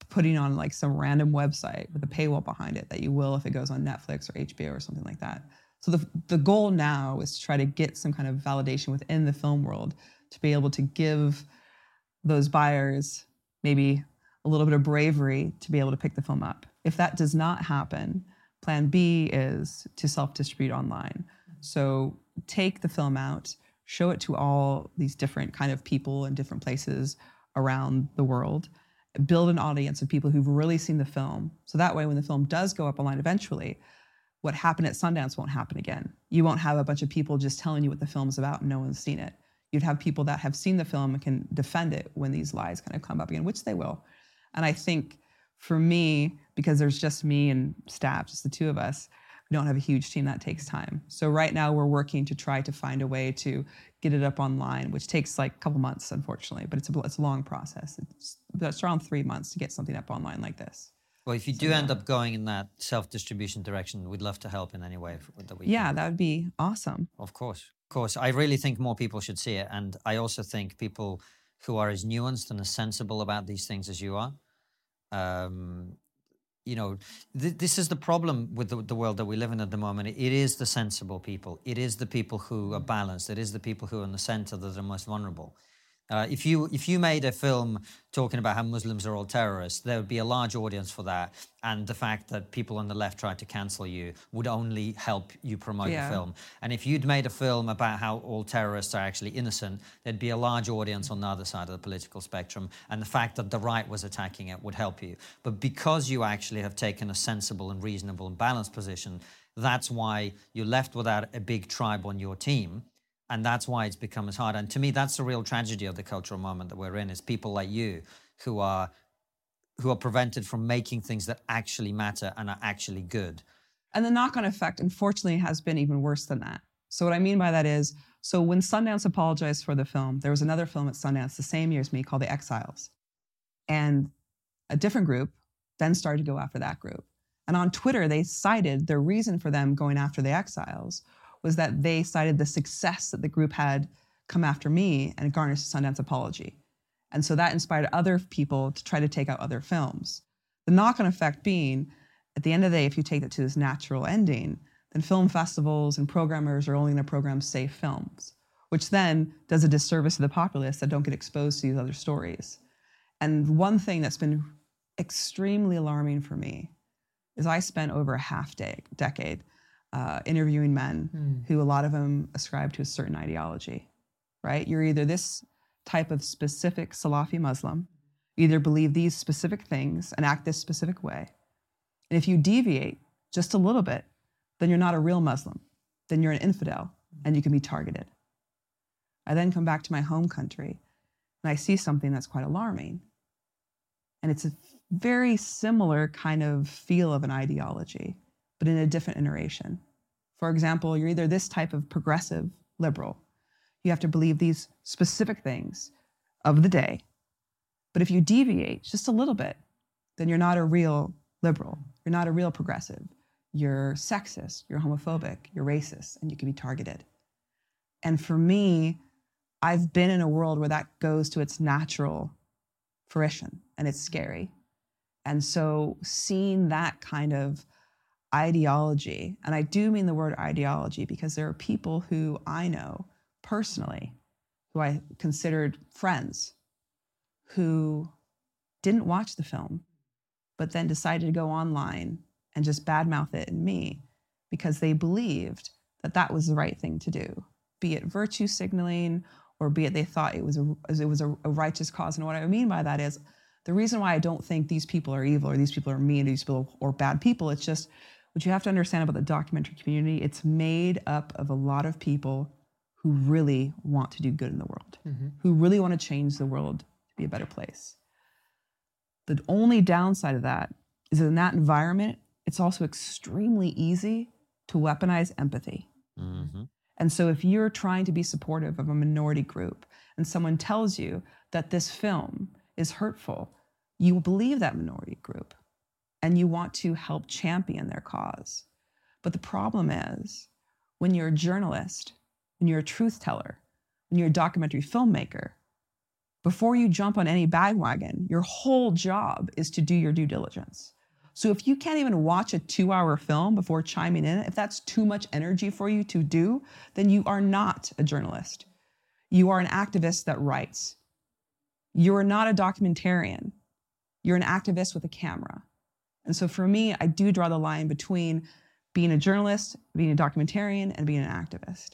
putting on like some random website with a paywall behind it that you will if it goes on Netflix or HBO or something like that. So the goal now is to try to get some kind of validation within the film world to be able to give those buyers maybe a little bit of bravery to be able to pick the film up. If that does not happen, plan B is to self-distribute online. So take the film out, show it to all these different kind of people in different places around the world, build an audience of people who've really seen the film. So that way, when the film does go up online eventually, what happened at Sundance won't happen again. You won't have a bunch of people just telling you what the film's about and no one's seen it. You'd have people that have seen the film and can defend it when these lies kind of come up again, which they will. And I think for me, because there's just me and staff, just the two of us, we don't have a huge team, that takes time. So right now we're working to try to find a way to get it up online, which takes like a couple months, unfortunately, but it's a long process. It's around 3 months to get something up online like this. Well, if you do end up going in that self-distribution direction, we'd love to help in any way that we can. Yeah, that would be awesome. Of course. Of course. I really think more people should see it. And I also think people who are as nuanced and as sensible about these things as you are, you know, this is the problem with the world that we live in at the moment. It is the sensible people. It is the people who are balanced. It is the people who are in the center that are the most vulnerable. If you made a film talking about how Muslims are all terrorists, there would be a large audience for that. And the fact that people on the left tried to cancel you would only help you promote the film. And if you'd made a film about how all terrorists are actually innocent, there'd be a large audience on the other side of the political spectrum. And the fact that the right was attacking it would help you. But because you actually have taken a sensible and reasonable and balanced position, that's why you're left without a big tribe on your team. And that's why it's become as hard. And to me, that's the real tragedy of the cultural moment that we're in, is people like you who are prevented from making things that actually matter and are actually good. And the knock-on effect, unfortunately, has been even worse than that. So what I mean by that is, so when Sundance apologized for the film, there was another film at Sundance the same year as me called The Exiles. And a different group then started to go after that group. And on Twitter, they cited their reason for them going after The Exiles was that they cited the success that the group had come after me and garnished a Sundance apology. And so that inspired other people to try to take out other films. The knock-on effect being, at the end of the day, if you take it to this natural ending, then film festivals and programmers are only going to program safe films, which then does a disservice to the populace that don't get exposed to these other stories. And one thing that's been extremely alarming for me is I spent over a half decade interviewing men who a lot of them ascribe to a certain ideology, right? You're either this type of specific Salafi Muslim, either believe these specific things and act this specific way. And if you deviate just a little bit, then you're not a real Muslim. Then you're an infidel and you can be targeted. I then come back to my home country and I see something that's quite alarming. And it's a very similar kind of feel of an ideology, but in a different iteration. For example, you're either this type of progressive liberal. You have to believe these specific things of the day. But if you deviate just a little bit, then you're not a real liberal. You're not a real progressive. You're sexist, you're homophobic, you're racist, and you can be targeted. And for me, I've been in a world where that goes to its natural fruition, and it's scary. And so seeing that kind of ideology, and I do mean the word ideology because there are people who I know personally, who I considered friends, who didn't watch the film, but then decided to go online and just badmouth it and me because they believed that that was the right thing to do, be it virtue signaling or be it they thought it was a righteous cause. And what I mean by that is the reason why I don't think these people are evil or these people are mean or these people are bad people, it's just what you have to understand about the documentary community, it's made up of a lot of people who really want to do good in the world, who really want to change the world to be a better place. The only downside of that is that in that environment, it's also extremely easy to weaponize empathy. And so if you're trying to be supportive of a minority group and someone tells you that this film is hurtful, you believe that minority group. And you want to help champion their cause. But the problem is, when you're a journalist, when you're a truth teller, when you're a documentary filmmaker, before you jump on any bandwagon, your whole job is to do your due diligence. So if you can't even watch a 2-hour film before chiming in, if that's too much energy for you to do, then you are not a journalist. You are an activist that writes. You are not a documentarian. You're an activist with a camera. And so for me, I do draw the line between being a journalist, being a documentarian, and being an activist.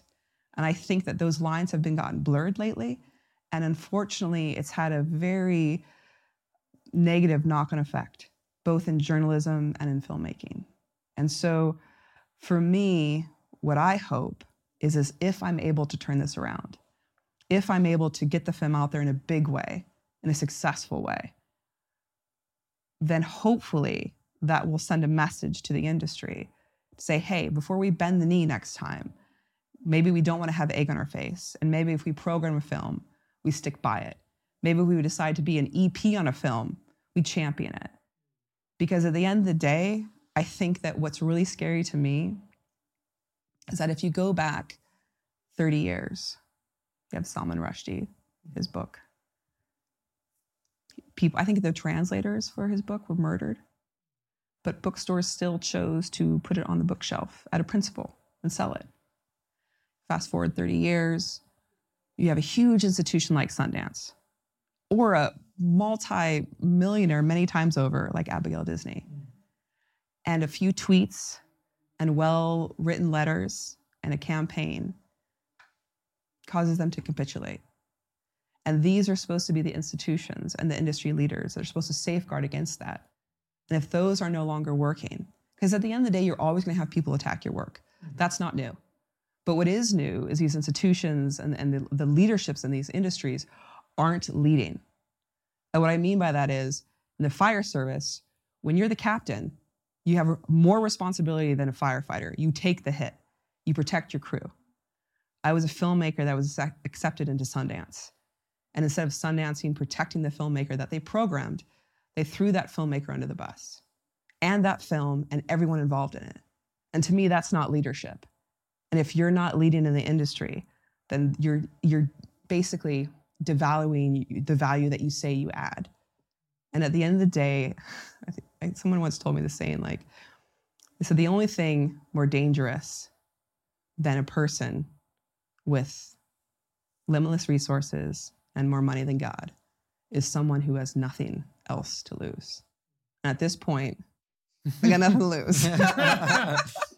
And I think that those lines have been gotten blurred lately. And unfortunately, it's had a very negative knock-on effect, both in journalism and in filmmaking. And so For me, what I hope is if I'm able to turn this around, if I'm able to get the film out there in a big way, in a successful way, then hopefully that will send a message to the industry to say, hey, before we bend the knee next time, maybe we don't want to have egg on our face. And maybe if we program a film, we stick by it. Maybe we would decide to be an EP on a film, we champion it. Because at the end of the day, I think that what's really scary to me is that if you go back 30 years, you have Salman Rushdie, his book. People, I think the translators for his book were murdered, but bookstores still chose to put it on the bookshelf out of principle and sell it. Fast forward 30 years, you have a huge institution like Sundance, or a multi-millionaire many times over like Abigail Disney. And a few tweets and well-written letters and a campaign causes them to capitulate. And these are supposed to be the institutions and the industry leaders that are supposed to safeguard against that. And if those are no longer working, because at the end of the day, you're always going to have people attack your work. Mm-hmm. That's not new. But what is new is these institutions and the leaderships in these industries aren't leading. And what I mean by that is, in the fire service, when you're the captain, you have more responsibility than a firefighter. You take the hit. You protect your crew. I was a filmmaker that was accepted into Sundance. And instead of Sundance being protecting the filmmaker that they programmed, they threw that filmmaker under the bus. And that film and everyone involved in it. And to me, that's not leadership. And if you're not leading in the industry, then you're basically devaluing the value that you say you add. And at the end of the day, I think someone once told me the saying, like, they said the only thing more dangerous than a person with limitless resources and more money than God is someone who has nothing else to lose. And at this point, I got nothing to lose.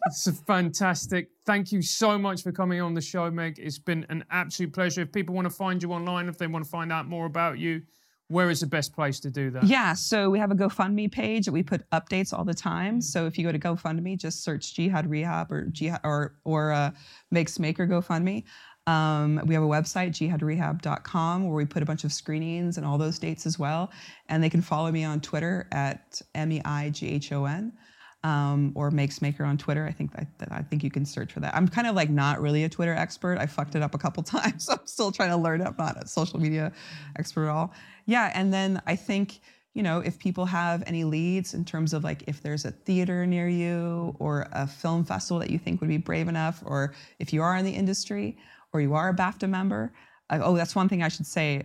It's fantastic. Thank you so much for coming on the show, Meg. It's been an absolute pleasure. If people want to find you online, if they want to find out more about you, where is the best place to do that? Yeah, so we have a GoFundMe page that we put updates all the time. So if you go to GoFundMe, just search Jihad Rehab or Meg Smaker GoFundMe. We have a website, jihadrehab.com, where we put a bunch of screenings and all those dates as well. And they can follow me on Twitter at MEIGHON or Meg Smaker on Twitter. I think you can search for that. I'm kind of like not really a Twitter expert. I fucked it up a couple times. So I'm still trying to learn. I'm not a social media expert at all. Yeah, and then I think, you know, if people have any leads in terms of like if there's a theater near you or a film festival that you think would be brave enough, or if you are in the industry or you are a BAFTA member. That's one thing I should say.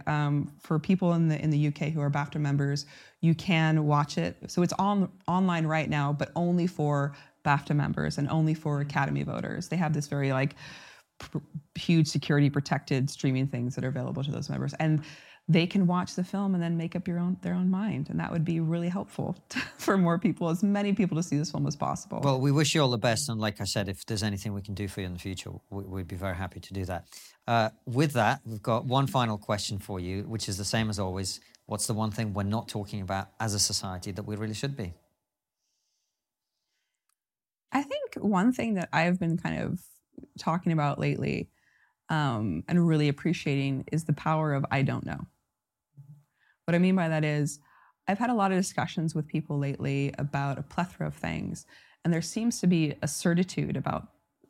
For people in the UK who are BAFTA members, you can watch it. So it's online right now, but only for BAFTA members and only for Academy voters. They have this very like huge security protected streaming things that are available to those members. And they can watch the film and then make up their own mind. And that would be really helpful for more people, as many people to see this film as possible. Well, we wish you all the best. And like I said, if there's anything we can do for you in the future, we'd be very happy to do that. With that, we've got one final question for you, which is the same as always. What's the one thing we're not talking about as a society that we really should be? I think one thing that I've been kind of talking about lately and really appreciating is the power of I don't know. What I mean by that is I've had a lot of discussions with people lately about a plethora of things, and there seems to be a certitude about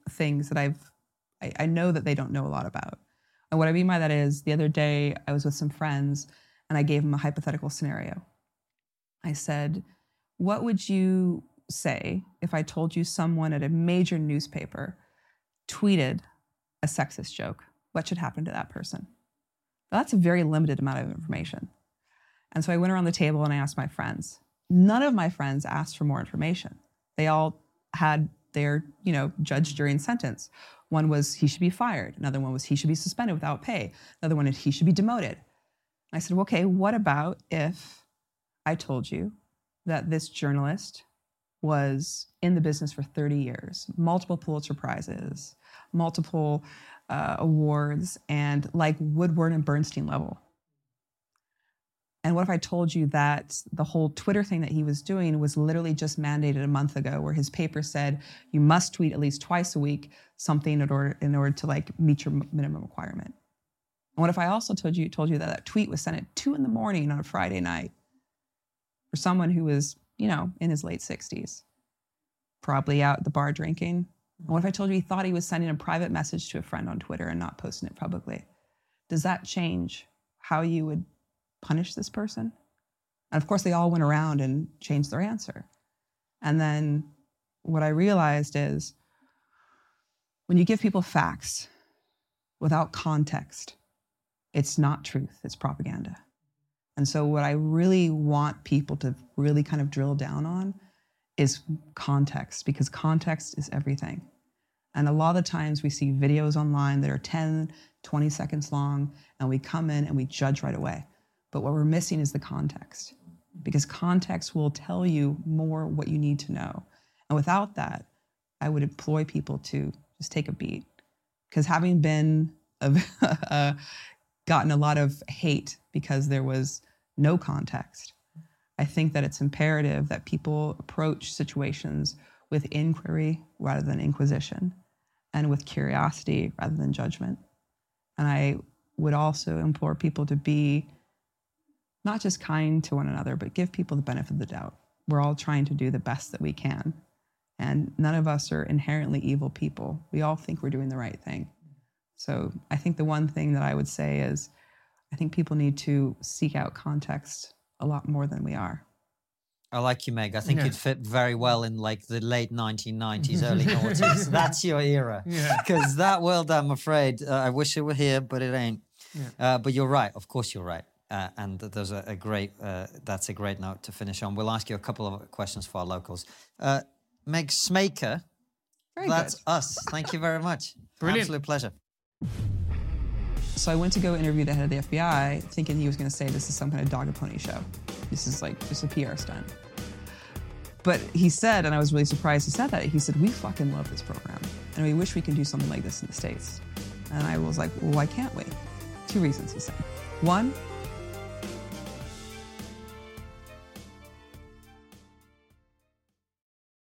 things that I know that they don't know a lot about. And what I mean by that is the other day I was with some friends and I gave them a hypothetical scenario. I said, what would you say if I told you someone at a major newspaper tweeted a sexist joke? What should happen to that person? Well, that's a very limited amount of information. And so I went around the table and I asked my friends. None of my friends asked for more information. They all had their, judge, jury, and sentence. One was he should be fired. Another one was he should be suspended without pay. Another one is he should be demoted. And I said, well, okay, what about if I told you that this journalist was in the business for 30 years, multiple Pulitzer Prizes, multiple awards, and like Woodward and Bernstein level. And what if I told you that the whole Twitter thing that he was doing was literally just mandated a month ago, where his paper said you must tweet at least twice a week something in order to like meet your minimum requirement. And what if I also told you that that tweet was sent at 2 a.m. on a Friday night for someone who was, you know, in his late 60s, probably out at the bar drinking? And what if I told you he thought he was sending a private message to a friend on Twitter and not posting it publicly? Does that change how you would punish this person? And of course, they all went around and changed their answer. And then what I realized is when you give people facts without context, it's not truth, it's propaganda. And so what I really want people to really kind of drill down on is context, because context is everything. And a lot of the times we see videos online that are 10, 20 seconds long, and we come in and we judge right away. But what we're missing is the context, because context will tell you more what you need to know. And without that, I would employ people to just take a beat, because having been gotten a lot of hate because there was no context, I think that it's imperative that people approach situations with inquiry rather than inquisition, and with curiosity rather than judgment. And I would also implore people to be not just kind to one another, but give people the benefit of the doubt. We're all trying to do the best that we can. And none of us are inherently evil people. We all think we're doing the right thing. So I think the one thing that I would say is, I think people need to seek out context a lot more than we are. I like you, Meg. I think you'd fit very well in like the late 1990s, early 90s. That's your era. Because that world, I'm afraid, I wish it were here, but it ain't. Yeah. But you're right. Of course you're right. And there's that's a great note to finish on. We'll ask you a couple of questions for our locals. Meg Smaker, that's us. Thank you very much. Brilliant. Absolute pleasure. So I went to go interview the head of the FBI, thinking he was going to say this is some kind of dog and pony show. This is like just a PR stunt. But he said, and I was really surprised he said that, he said, we fucking love this program, and we wish we could do something like this in the States. And I was like, well, why can't we? 2 reasons, he said. 1,